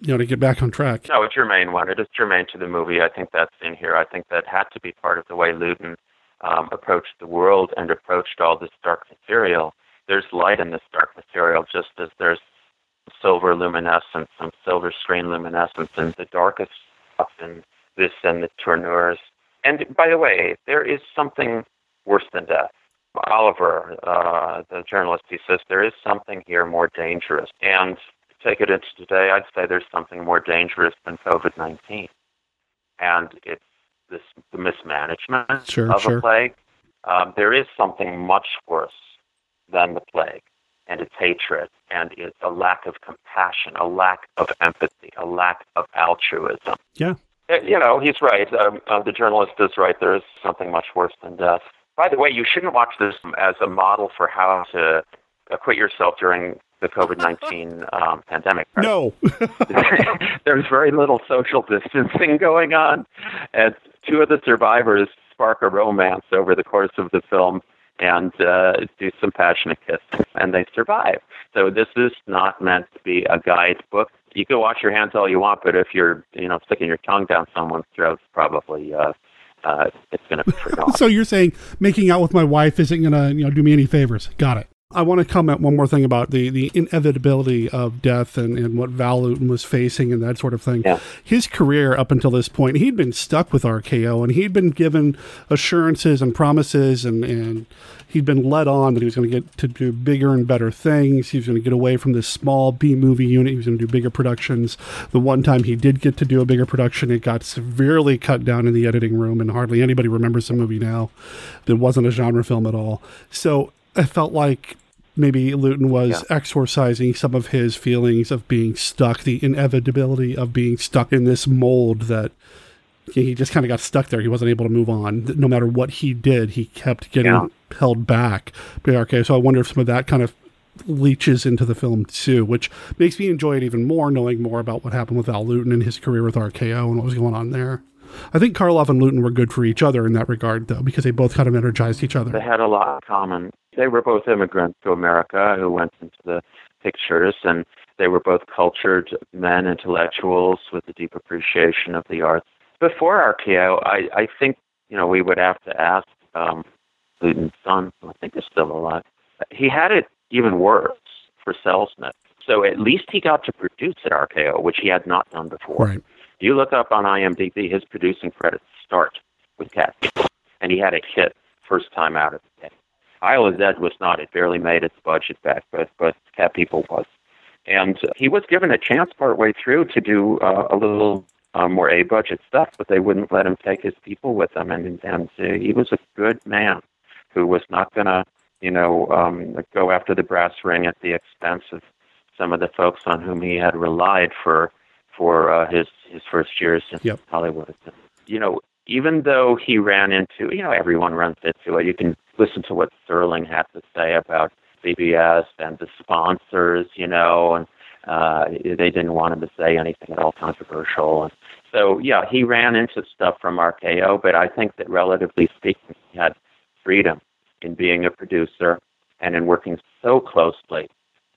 you know, to get back on track. No, it's germane one. It is germane to the movie. I think that's in here. I think that had to be part of the way Lewton um, approached the world and approached all this dark material. There's light in this dark material, just as there's silver luminescence, some silver screen luminescence, and the darkest stuff in this and the tourneurs. And by the way, there is something worse than death. Oliver, uh, the journalist, he says, there is something here more dangerous. And to take it into today, I'd say there's something more dangerous than covid nineteen. And it's this the mismanagement sure, of sure. a plague. Um, there is something much worse than the plague, and it's hatred, and it's a lack of compassion, a lack of empathy, a lack of altruism. Yeah. You know, he's right. Um, uh, the journalist is right. There is something much worse than death. By the way, you shouldn't watch this as a model for how to acquit yourself during the covid nineteen um, pandemic. Right? No. There's very little social distancing going on. And two of the survivors spark a romance over the course of the film and uh, do some passionate kissing, and they survive. So this is not meant to be a guidebook. You can wash your hands all you want, but if you're you know sticking your tongue down someone's throat, it's probably... Uh, Uh, it's going to turn off. So you're saying making out with my wife isn't going to you know do me any favors. Got it. I want to comment one more thing about the, the inevitability of death and, and what Val Lewton was facing and that sort of thing. Yeah. His career up until this point, he'd been stuck with R K O, and he'd been given assurances and promises, and, and he'd been led on that he was going to get to do bigger and better things. He was going to get away from this small B-movie unit. He was going to do bigger productions. The one time he did get to do a bigger production, it got severely cut down in the editing room, and hardly anybody remembers the movie now. It wasn't a genre film at all. So... I felt like maybe Lewton was yeah. exorcising some of his feelings of being stuck, the inevitability of being stuck in this mold that he just kind of got stuck there. He wasn't able to move on. No matter what he did, he kept getting yeah. held back by R K O. So I wonder if some of that kind of leaches into the film too, which makes me enjoy it even more, knowing more about what happened with Val Lewton and his career with R K O and what was going on there. I think Karloff and Lewton were good for each other in that regard, though, because they both kind of energized each other. They had a lot in common. They were both immigrants to America who went into the pictures, and they were both cultured men, intellectuals with a deep appreciation of the arts. Before R K O, I, I think, you know, we would have to ask um, Lewton's son, who I think is still alive. He had it even worse for Selznick. So at least he got to produce at R K O, which he had not done before. Right. You look up on IMDb, his producing credits start with Cat People, and he had a hit first time out of the day. Isle of the Dead was not. It barely made its budget back, but, but Cat People was. And uh, he was given a chance partway through to do uh, a little uh, more A-budget stuff, but they wouldn't let him take his people with him. And, and uh, he was a good man who was not going to, you know, um, go after the brass ring at the expense of some of the folks on whom he had relied for for uh, his, his first years in yep. Hollywood. You know, even though he ran into, you know, everyone runs into it. You can listen to what Sterling had to say about C B S and the sponsors, you know, and uh, they didn't want him to say anything at all controversial. And so, yeah, he ran into stuff from R K O, but I think that relatively speaking, he had freedom in being a producer and in working so closely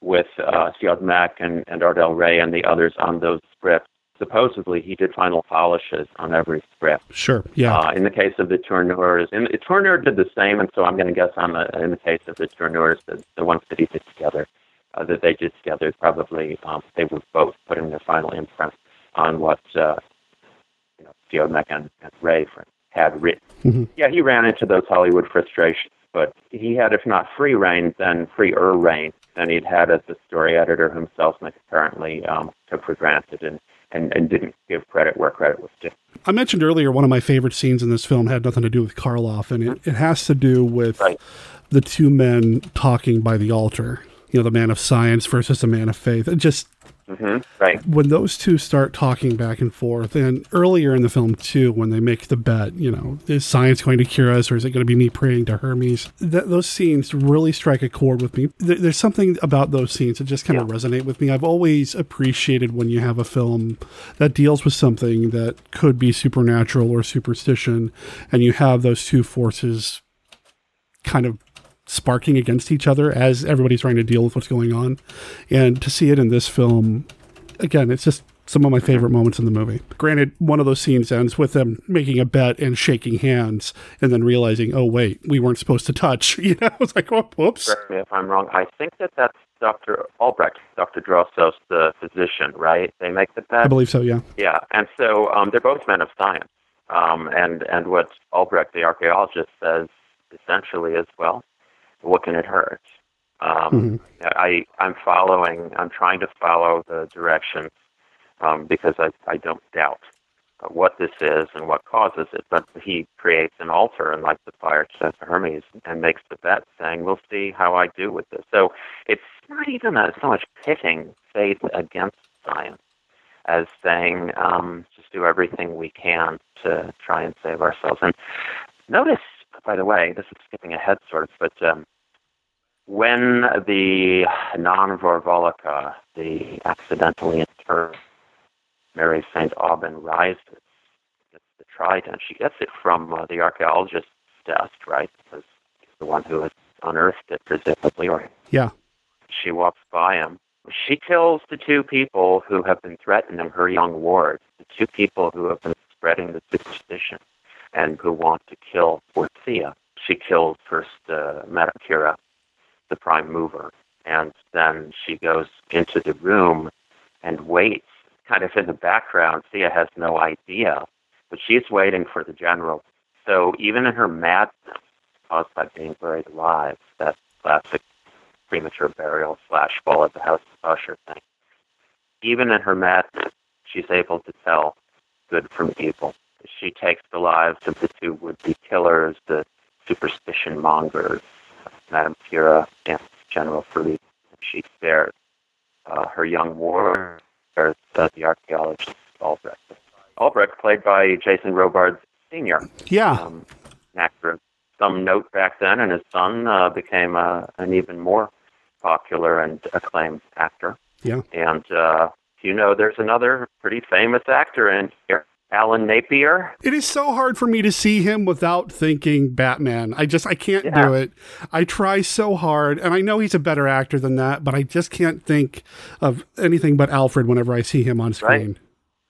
with uh, Siodmak and, and Ardell Ray and the others on those scripts supposedly he did final polishes on every script. Sure, yeah. Uh, in the case of the Tourneurs, and the Tourneur did the same, and so I'm going to guess on the, in the case of the Tourneurs, the, the ones that he did together, uh, that they did together, probably um, they were both putting their final imprint on what uh, you know, Fiona and, and Ray had written. Mm-hmm. Yeah, he ran into those Hollywood frustrations, but he had, if not free reign, then freer reign than he'd had as the story editor himself, and apparently um, took for granted and, and, and didn't give credit where credit was due. I mentioned earlier one of my favorite scenes in this film had nothing to do with Karloff, and it, it has to do with right. the two men talking by the altar. You know, the man of science versus the man of faith. It just... Mm-hmm. Right. When those two start talking back and forth, and earlier in the film too, when they make the bet, you know, is science going to cure us, or is it going to be me praying to Hermes? Th- those scenes really strike a chord with me. Th- there's something about those scenes that just kind yeah. of resonate with me. I've always appreciated when you have a film that deals with something that could be supernatural or superstition, and you have those two forces kind of sparking against each other as everybody's trying to deal with what's going on. And to see it in this film, again, it's just some of my favorite moments in the movie. Granted, one of those scenes ends with them making a bet and shaking hands and then realizing, oh, wait, we weren't supposed to touch. You know, it's like, oh, whoops. Correct me if I'm wrong. I think that that's Doctor Albrecht, Doctor Drossos, the physician, right? They make the bet? I believe so, yeah. Yeah, and so um, they're both men of science. Um, and, and what Albrecht, the archaeologist, says essentially is, well, what can it hurt? Um, mm-hmm. I, I'm following, I'm trying to follow the directions um, because I, I don't doubt what this is and what causes it. But he creates an altar and lights the fire to Hermes and makes the bet saying, we'll see how I do with this. So it's not even a, so much pitting faith against science as saying, um, just do everything we can to try and save ourselves. And notice, by the way, this is skipping ahead sort of, but um, when the non-Vorvolica, the accidentally interred Mary Saint Aubin rises, gets the trident, she gets it from uh, the archaeologist's desk, right? Because he's the one who has unearthed it, presumably. Or yeah. She walks by him. She kills the two people who have been threatening her young ward, the two people who have been spreading the superstition and who want to kill Portia. She kills first uh, Madame Kira, the prime mover, and then she goes into the room and waits, kind of in the background. Sia has no idea, but she's waiting for the general. So even in her madness, caused by being buried alive, that classic premature burial slash fall at the house of usher thing, even in her madness, she's able to tell good from evil. She takes the lives of the two would-be killers, the superstition mongers, Madame Kira and General Pherides. She spares uh, her young ward, spares uh, the archaeologist Albrecht. Albrecht, played by Jason Robards Senior Yeah. Um, an actor of some note back then, and his son uh, became uh, an even more popular and acclaimed actor. Yeah. And, uh, you know, there's another pretty famous actor in here. Alan Napier. It is so hard for me to see him without thinking Batman. I just, I can't yeah. do it. I try so hard, and I know he's a better actor than that, but I just can't think of anything but Alfred whenever I see him on screen.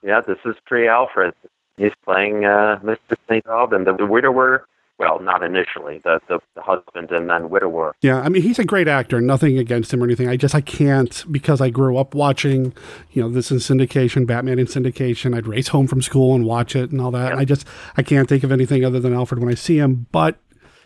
Right. Yeah, this is pre-Alfred. He's playing uh, Mister Saint Aubin, the widower. Well, not initially, the, the, the husband and then widower. Yeah, I mean, he's a great actor, nothing against him or anything. I just, I can't, because I grew up watching, you know, this in syndication, Batman in syndication. I'd race home from school and watch it and all that. Yep. I just, I can't think of anything other than Alfred when I see him, but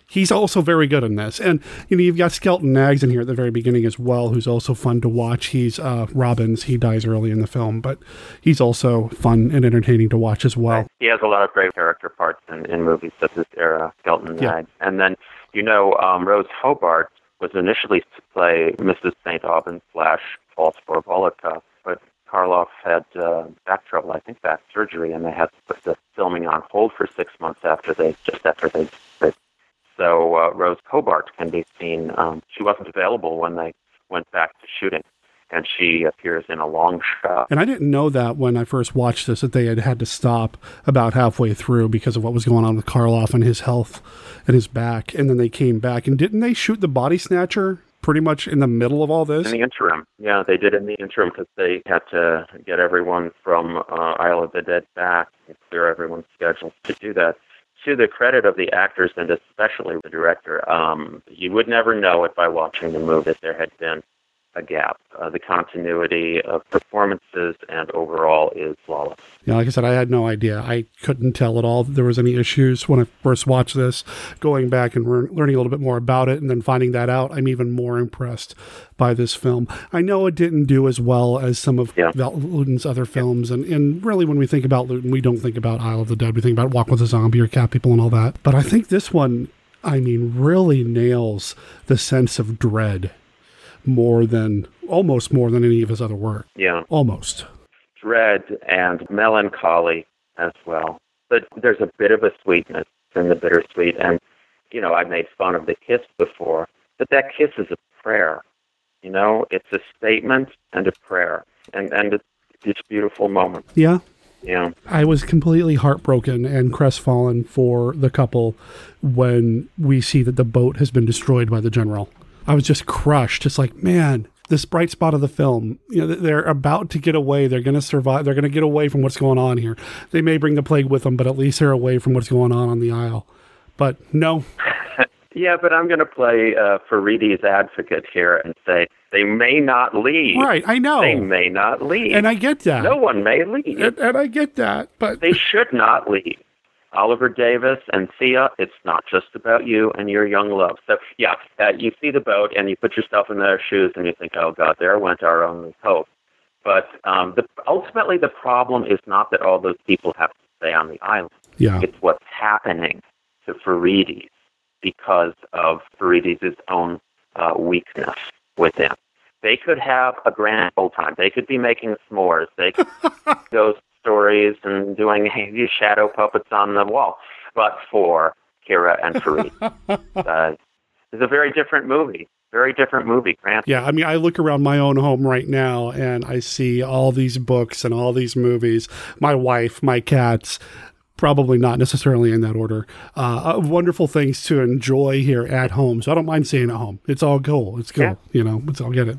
he's also very good in this. And, you know, you've got Skelton Nags in here at the very beginning as well, who's also fun to watch. He's uh, Robbins. He dies early in the film, but he's also fun and entertaining to watch as well. He has a lot of great character parts in, in movies such as era, Skelton yeah. Nags. And then, you know, um, Rose Hobart was initially to play Missus Saint Aubin slash False Borbolica, but Karloff had uh, back trouble, I think back surgery, and they had to put the filming on hold for six months after they, just after they, they So uh, Rose Hobart can be seen. Um, she wasn't available when they went back to shooting, and she appears in a long shot. And I didn't know that when I first watched this, that they had had to stop about halfway through because of what was going on with Karloff and his health and his back. And then they came back, and didn't they shoot The Body Snatcher pretty much in the middle of all this? In the interim. Yeah, they did in the interim because they had to get everyone from uh, Isle of the Dead back and clear everyone's schedule to do that. To the credit of the actors and especially the director, um, you would never know it by watching the movie that there had been a gap. Uh, the continuity of performances and overall is flawless. Yeah, like I said, I had no idea. I couldn't tell at all that there was any issues when I first watched this. Going back and re- learning a little bit more about it and then finding that out, I'm even more impressed by this film. I know it didn't do as well as some of yeah. Val Lewton's other films, and, and really when we think about Lewton, we don't think about Isle of the Dead. We think about Walk with a Zombie or Cat People and all that. But I think this one, I mean, really nails the sense of dread more than, almost more than any of his other work. Yeah. Almost. Dread and melancholy as well. But there's a bit of a sweetness in the bittersweet. And, you know, I made fun of the kiss before, but that kiss is a prayer. You know, it's a statement and a prayer. And, and it's, it's a beautiful moment. Yeah. Yeah. I was completely heartbroken and crestfallen for the couple when we see that the boat has been destroyed by the general. I was just crushed. It's like, man, this bright spot of the film, you know, they're about to get away. They're going to survive. They're going to get away from what's going on here. They may bring the plague with them, but at least they're away from what's going on on the Isle. But no. Yeah, but I'm going to play uh, Pherides' advocate here and say they may not leave. Right, I know. They may not leave. And I get that. No one may leave. And, and I get that. But they should not leave. Oliver Davis and Thea, it's not just about you and your young love. So, yeah, uh, you see the boat and you put yourself in their shoes and you think, oh, God, there went our only hope. But um, the, ultimately the problem is not that all those people have to stay on the island. Yeah. It's what's happening to Pherides because of Pherides' own uh, weakness within. They could have a grand old time. They could be making s'mores. They could those stories and doing shadow puppets on the wall, but for Kira and Pherides. uh, it's a very different movie. Very different movie, Grant. Yeah, I mean, I look around my own home right now and I see all these books and all these movies. My wife, my cats, probably not necessarily in that order. Uh, wonderful things to enjoy here at home. So I don't mind staying at home. It's all cool. It's cool. Yeah. You know, it's, I'll get it.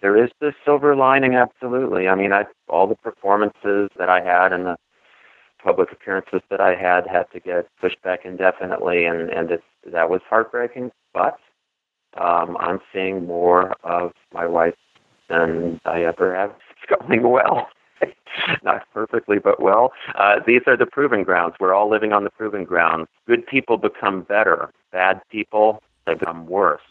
There is the silver lining, absolutely. I mean, I, all the performances that I had and the public appearances that I had had to get pushed back indefinitely, and, and it, that was heartbreaking. But um, I'm seeing more of my wife than I ever have. It's going well. Not perfectly, but well. Uh, these are the proving grounds. We're all living on the proving grounds. Good people become better. Bad people, they become worse.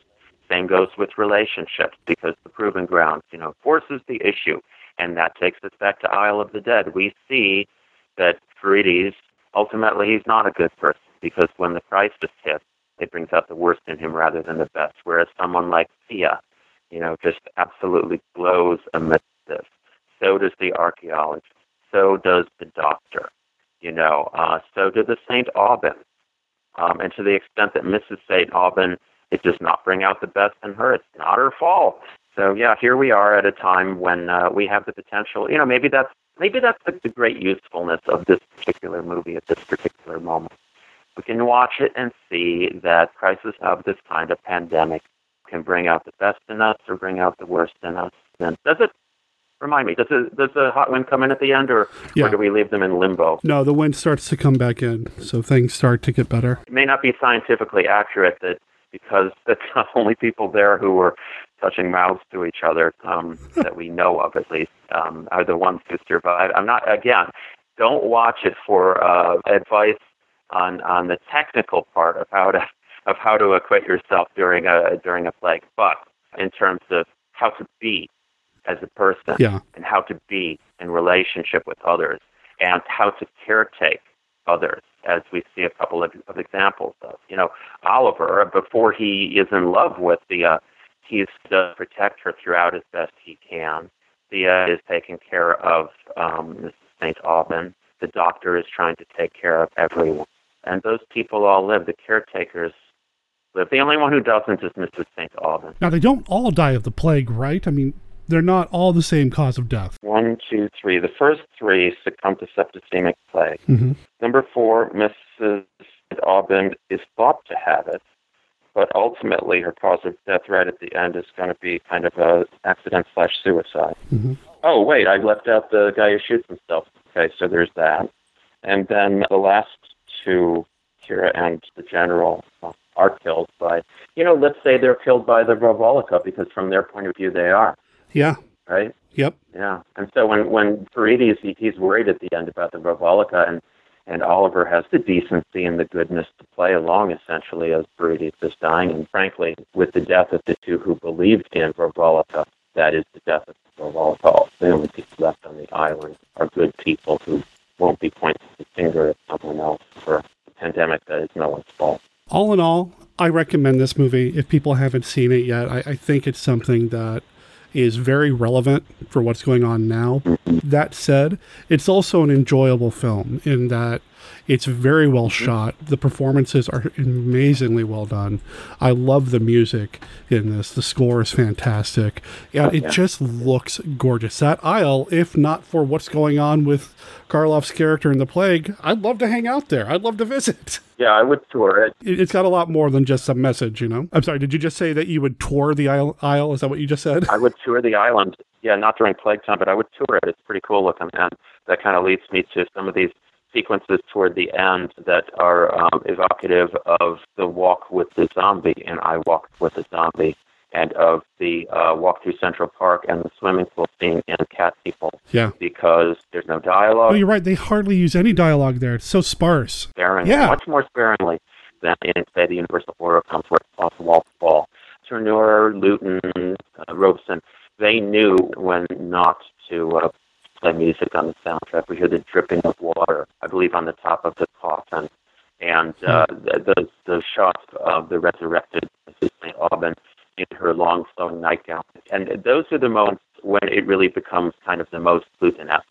Same goes with relationships, because the proving grounds, you know, forces the issue. And that takes us back to Isle of the Dead. We see that Pherides, ultimately, he's not a good person, because when the crisis hits, it brings out the worst in him rather than the best. Whereas someone like Thea, you know, just absolutely glows amidst this. So does the archaeologist. So does the doctor. You know, uh, so did the Saint Aubin. Um, and to the extent that Missus Saint Aubin, it does not bring out the best in her. It's not her fault. So yeah, here we are at a time when uh, we have the potential. You know, maybe that's maybe that's the, the great usefulness of this particular movie at this particular moment. We can watch it and see that crisis of this kind of pandemic can bring out the best in us or bring out the worst in us. And does it? Remind me, does the, does the hot wind come in at the end, or, yeah. or do we leave them in limbo? No, the wind starts to come back in, so things start to get better. It may not be scientifically accurate that. Because that's not only people there who were touching mouths to each other um, that we know of, at least, um, are the ones who survived. I'm not, again, don't watch it for uh, advice on, on the technical part of how to of how to acquit yourself during a during a plague, but in terms of how to be as a person yeah. and how to be in relationship with others and how to caretake others, as we see a couple of, of examples of. You know, Oliver, before he is in love with Thea, he's to protect her throughout as best he can. Thea is taking care of um, Missus Saint Aubin. The doctor is trying to take care of everyone. And those people all live. The caretakers live. The only one who doesn't is Missus Saint Aubin. Now, they don't all die of the plague, right? I mean, they're not all the same cause of death. One, two, three. The first three succumb to septicemic plague. Mm-hmm. Number four, Missus Aubin is thought to have it. but ultimately her cause of death right at the end is going to be kind of a accident slash suicide. Mm-hmm. Oh, wait, I left out the guy who shoots himself. Okay, so there's that. And then the last two, Kira and the General, are killed by, you know, let's say they're killed by the Robolica, because from their point of view, they are. Yeah. Right? Yep. Yeah. And so when, when Pherides, he, he's worried at the end about the Robolica, and And Oliver has the decency and the goodness to play along, essentially, as Pherides is dying. And frankly, with the death of the two who believed in Robolica, that is the death of Robolica. The only people left on the island are good people who won't be pointing the finger at someone else for a pandemic that is no one's fault. All in all, I recommend this movie. If people haven't seen it yet, I, I think it's something that is very relevant for what's going on now. That said, it's also an enjoyable film in that it's very well shot. The performances are amazingly well done. I love the music in this. The score is fantastic. Yeah, it just looks gorgeous. That isle, if not for what's going on with Karloff's character in the plague, I'd love to hang out there. I'd love to visit. Yeah, I would tour it. It's got a lot more than just a message, you know? I'm sorry, did you just say that you would tour the isle? Is that what you just said? I would tour the island. Yeah, not during plague time, but I would tour it. It's pretty cool looking. And that kind of leads me to some of these sequences toward the end that are um, evocative of the walk with the zombie, and I walked with the zombie, and of the uh, walk through Central Park and the swimming pool scene in Cat People. Yeah. Because there's no dialogue. Oh, you're right. They hardly use any dialogue there. It's so sparse. Sparingly. Yeah. Much more sparingly than in, say, the Universal Horror Films, where it's off the wall to wall. Turneur, Luton, uh, Robeson, they knew when not to uh, play music on the soundtrack. We hear the dripping of water, I believe, on the top of the coffin. And uh, those those shots of the resurrected Missus Saint Aubin in her long flowing nightgown. And those are the moments when it really becomes kind of the most Luton-esque,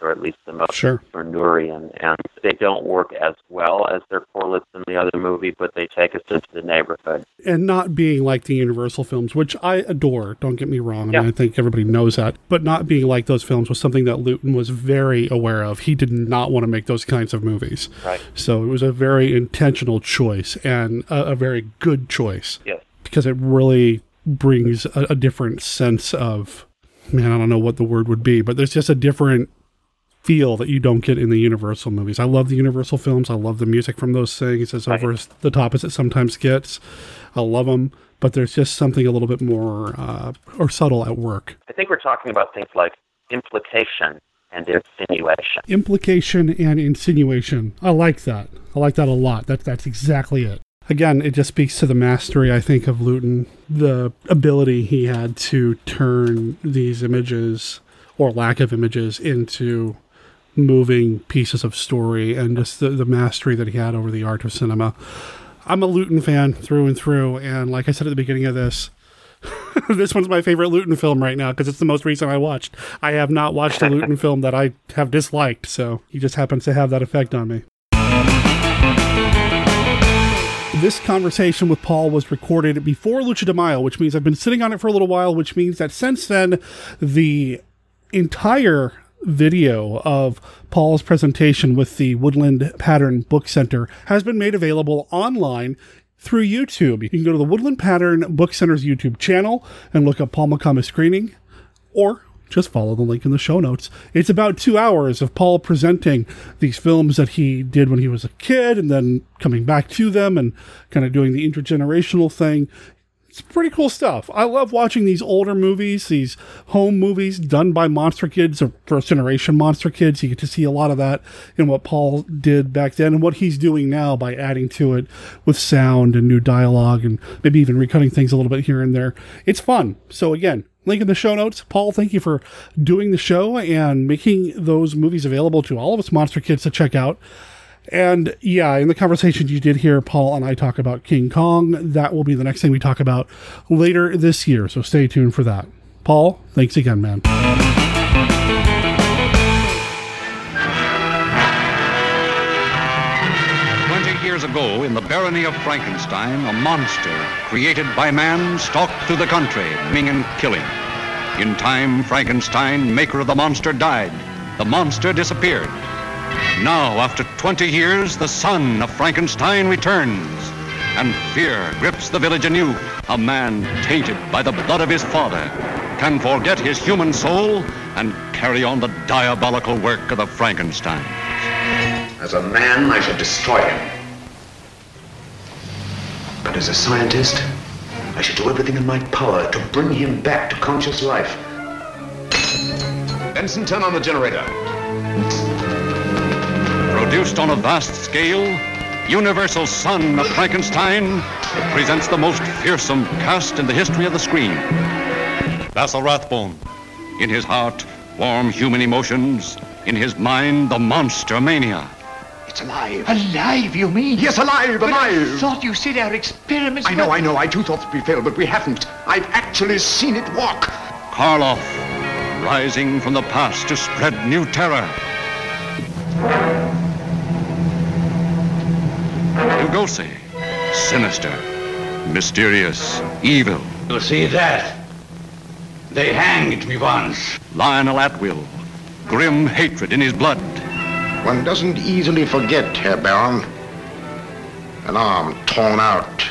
or at least the most sure. Bernurian. And they don't work as well as their correlates in the other movie, but they take us into the neighborhood. And not being like the Universal films, which I adore, don't get me wrong. Yeah. I mean, I think everybody knows that. But not being like those films was something that Lewton was very aware of. He did not want to make those kinds of movies. Right. So it was a very intentional choice, and a, a very good choice. Yes. Because it really brings a, a different sense of... Man, I don't know what the word would be, but there's just a different feel that you don't get in the Universal movies. I love the Universal films. I love the music from those things, as over as the top as it sometimes gets. I love them, but there's just something a little bit more uh, or subtle at work. I think we're talking about things like implication and insinuation. Implication and insinuation. I like that. I like that a lot. That, that's exactly it. Again, it just speaks to the mastery, I think, of Lewton, the ability he had to turn these images, or lack of images, into moving pieces of story, and just the, the mastery that he had over the art of cinema. I'm a Lewton fan through and through, and like I said at the beginning of this, this one's my favorite Lewton film right now because it's the most recent I watched. I have not watched a Lewton film that I have disliked, so he just happens to have that effect on me. This conversation with Paul was recorded before Lucha de Mayo, which means I've been sitting on it for a little while, which means that since then, the entire video of Paul's presentation with the Woodland Pattern Book Center has been made available online through YouTube. You can go to the Woodland Pattern Book Center's YouTube channel and look up Paul McComas Screening, or just follow the link in the show notes. It's about two hours of Paul presenting these films that he did when he was a kid and then coming back to them and kind of doing the intergenerational thing. It's pretty cool stuff. I love watching these older movies, these home movies done by monster kids or first generation monster kids. You get to see a lot of that in what Paul did back then and what he's doing now by adding to it with sound and new dialogue and maybe even recutting things a little bit here and there. It's fun. So again, link in the show notes. Paul, thank you for doing the show and making those movies available to all of us monster kids to check out. And yeah, in the conversation you did hear, Paul and I talk about King Kong. That will be the next thing we talk about later this year, so stay tuned for that. Paul, thanks again, man. Twenty years ago, in the barony of Frankenstein, a monster created by man stalked through the country, maiming and killing. In time, Frankenstein, maker of the monster, died. The monster disappeared. Now, after twenty years, the son of Frankenstein returns. and fear grips the village anew. A man tainted by the blood of his father can forget his human soul and carry on the diabolical work of the Frankenstein. As a man, I should destroy him. But as a scientist, I should do everything in my power to bring him back to conscious life. Benson, turn on the generator. Produced on a vast scale, Universal's son of Frankenstein presents the most fearsome cast in the history of the screen. Basil Rathbone. In his heart, warm human emotions. In his mind, the monster mania. It's alive. Alive, you mean? Yes, alive, but alive. I thought you said our experiments... I know, I know. I too thought that we failed, but we haven't. I've actually seen it walk. Karloff, rising from the past to spread new terror. Lugosi, sinister, mysterious, evil. You see that? They hanged me once. Lionel Atwill, grim hatred in his blood. One doesn't easily forget, Herr Baron, an arm torn out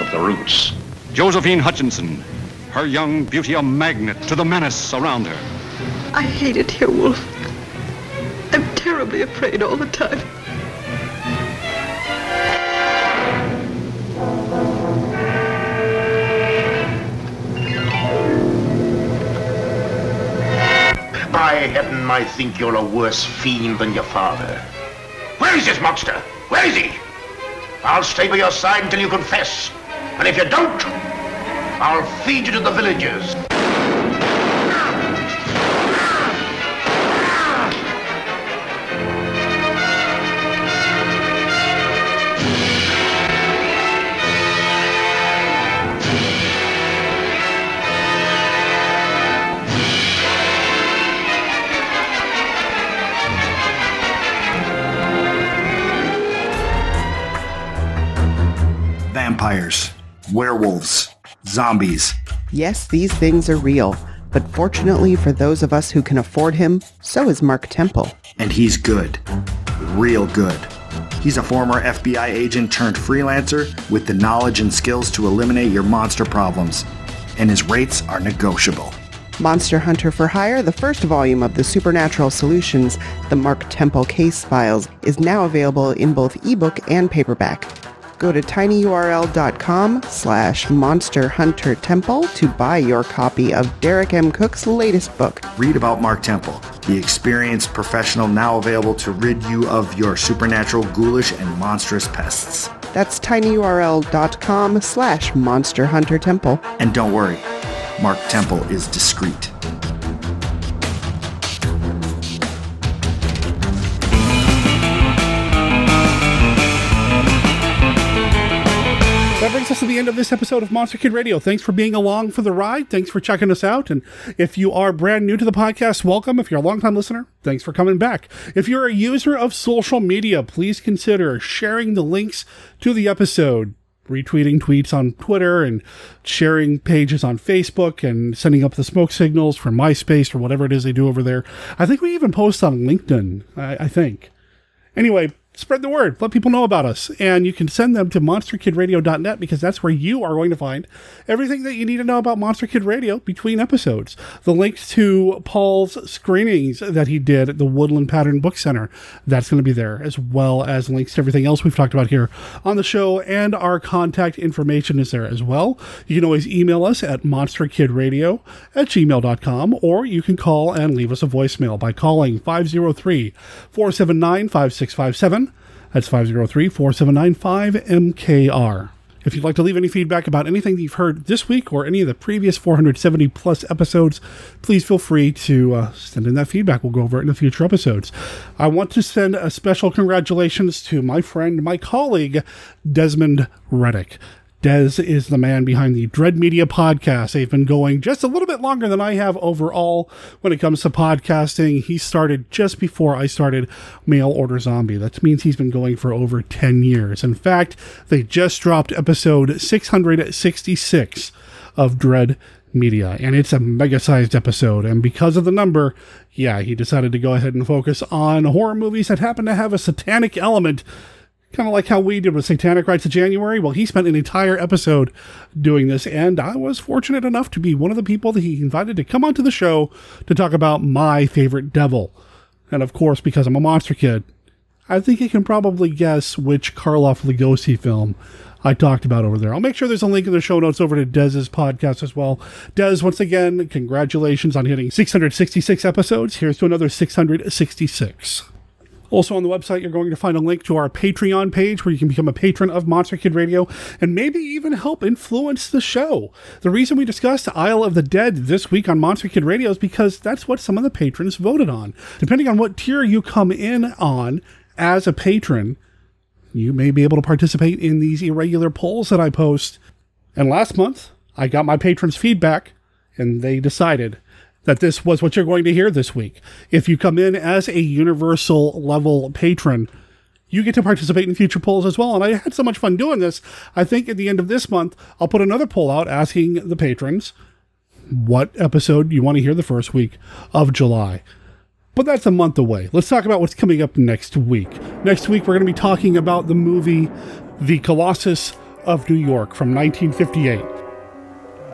of the roots. Josephine Hutchinson, her young beauty a magnet to the menace around her. I hate it here, Wolf. I'm terribly afraid all the time. By heaven, I think you're a worse fiend than your father. Where is this monster? Where is he? I'll stay by your side until you confess. And if you don't, I'll feed you to the villagers. Vampires, werewolves, zombies. Yes, these things are real, but fortunately for those of us who can afford him, so is Mark Temple. And he's good. Real good. He's a former F B I agent turned freelancer with the knowledge and skills to eliminate your monster problems. And his rates are negotiable. Monster Hunter for Hire, the first volume of the Supernatural Solutions, the Mark Temple Case Files, is now available in both ebook and paperback. Go to tinyurl.com slash monsterhuntertemple to buy your copy of Derek M. Cook's latest book. Read about Mark Temple, the experienced professional now available to rid you of your supernatural, ghoulish, and monstrous pests. That's tinyurl.com slash monsterhuntertemple. And don't worry, Mark Temple is discreet. That brings us to the end of this episode of Monster Kid Radio. Thanks for being along for the ride. Thanks for checking us out. And if you are brand new to the podcast, welcome. If you're a longtime listener, thanks for coming back. If you're a user of social media, please consider sharing the links to the episode, retweeting tweets on Twitter and sharing pages on Facebook and sending up the smoke signals for MySpace or whatever it is they do over there. I think we even post on LinkedIn, I, I think. Anyway, spread the word. Let people know about us. And you can send them to monster kid radio dot net because that's where you are going to find everything that you need to know about Monster Kid Radio between episodes. The links to Paul's screenings that he did at the Woodland Pattern Book Center, that's going to be there, as well as links to everything else we've talked about here on the show. And our contact information is there as well. You can always email us at monsterkidradio at gmail dot com, or you can call and leave us a voicemail by calling five oh three, four seven nine, five six five seven. That's five oh three, four seven nine, five M K R. If you'd like to leave any feedback about anything that you've heard this week or any of the previous four hundred seventy plus episodes, please feel free to uh, send in that feedback. We'll go over it in the future episodes. I want to send a special congratulations to my friend, my colleague, Desmond Reddick. Des is the man behind the Dread Media podcast. They've been going just a little bit longer than I have overall when it comes to podcasting. He started just before I started Mail Order Zombie. That means he's been going for over ten years. In fact, they just dropped episode six hundred sixty-six of Dread Media, and it's a mega-sized episode. And because of the number, yeah, he decided to go ahead and focus on horror movies that happen to have a satanic element Kind of like how we did with Satanic Rites of January. Well, he spent an entire episode doing this, and I was fortunate enough to be one of the people that he invited to come onto the show to talk about my favorite devil. And of course, because I'm a monster kid, I think you can probably guess which Karloff-Lugosi film I talked about over there. I'll make sure there's a link in the show notes over to Dez's podcast as well. Dez, once again, congratulations on hitting six hundred sixty-six episodes. Here's to another six hundred sixty-six. Also on the website, you're going to find a link to our Patreon page where you can become a patron of Monster Kid Radio and maybe even help influence the show. The reason we discussed Isle of the Dead this week on Monster Kid Radio is because that's what some of the patrons voted on. Depending on what tier you come in on as a patron, you may be able to participate in these irregular polls that I post. And last month, I got my patrons' feedback, and they decided that this was what you're going to hear this week. If you come in as a universal level patron, you get to participate in future polls as well. And I had so much fun doing this. I think at the end of this month, I'll put another poll out asking the patrons what episode you want to hear the first week of July. But that's a month away. Let's talk about what's coming up next week. Next week, we're going to be talking about the movie The Colossus of New York from nineteen fifty-eight.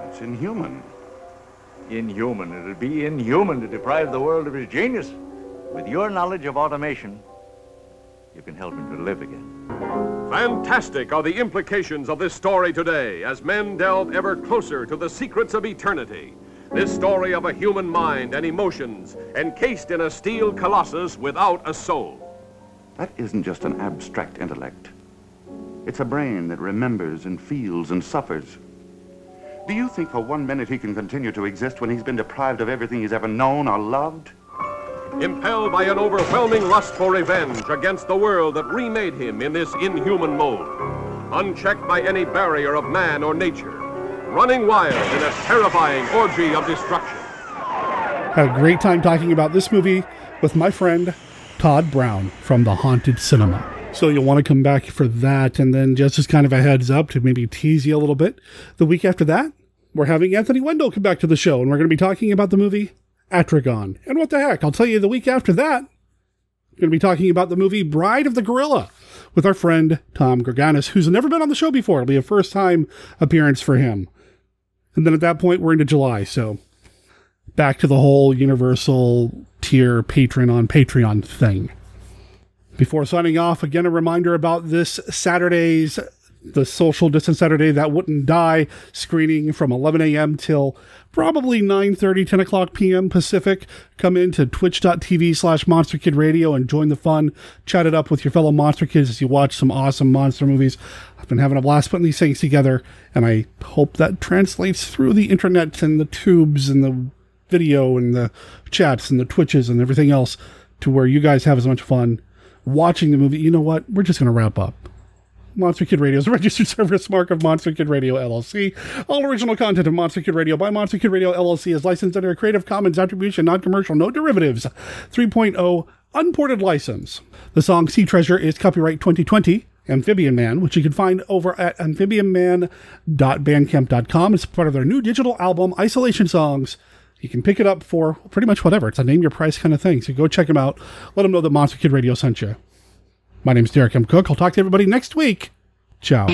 It's inhuman. Inhuman. It'll be inhuman to deprive the world of his genius. With your knowledge of automation, you can help him to live again. Fantastic are the implications of this story today as men delve ever closer to the secrets of eternity. This story of a human mind and emotions encased in a steel colossus without a soul. That isn't just an abstract intellect. It's a brain that remembers and feels and suffers. Do you think for one minute he can continue to exist when he's been deprived of everything he's ever known or loved? Impelled by an overwhelming lust for revenge against the world that remade him in this inhuman mold, unchecked by any barrier of man or nature, running wild in a terrifying orgy of destruction. Had a great time talking about this movie with my friend Todd Brown from The Haunted Cinema. So you'll want to come back for that. And then just as kind of a heads up to maybe tease you a little bit, the week after that, we're having Anthony Wendell come back to the show, and we're going to be talking about the movie Atragon. And what the heck, I'll tell you the week after that, we're going to be talking about the movie Bride of the Gorilla with our friend Tom Greganis, who's never been on the show before. It'll be a first-time appearance for him. And then at that point, we're into July, so back to the whole universal tier patron on Patreon thing. Before signing off, again, a reminder about this Saturday's, the Social Distance Saturday That Wouldn't Die screening from eleven a.m. till probably nine thirty, ten o'clock p.m. Pacific. Come in to twitch.tv slash Monster Kid Radio and join the fun. Chat it up with your fellow Monster Kids as you watch some awesome monster movies. I've been having a blast putting these things together, and I hope that translates through the internet and the tubes and the video and the chats and the Twitches and everything else to where you guys have as much fun watching the movie. You know what? We're just going to wrap up. Monster Kid Radio is a registered service mark of Monster Kid Radio, L L C. All original content of Monster Kid Radio by Monster Kid Radio, L L C is licensed under a Creative Commons Attribution, Non-Commercial, No Derivatives three point oh Unported License. The song Sea Treasure is copyright twenty twenty, Amphibian Man, which you can find over at amphibian man dot bandcamp dot com. It's part of their new digital album, Isolation Songs. You can pick it up for pretty much whatever. It's a name your price kind of thing. So go check them out. Let them know that Monster Kid Radio sent you. My name's Derek M. Cook. I'll talk to everybody next week. Ciao.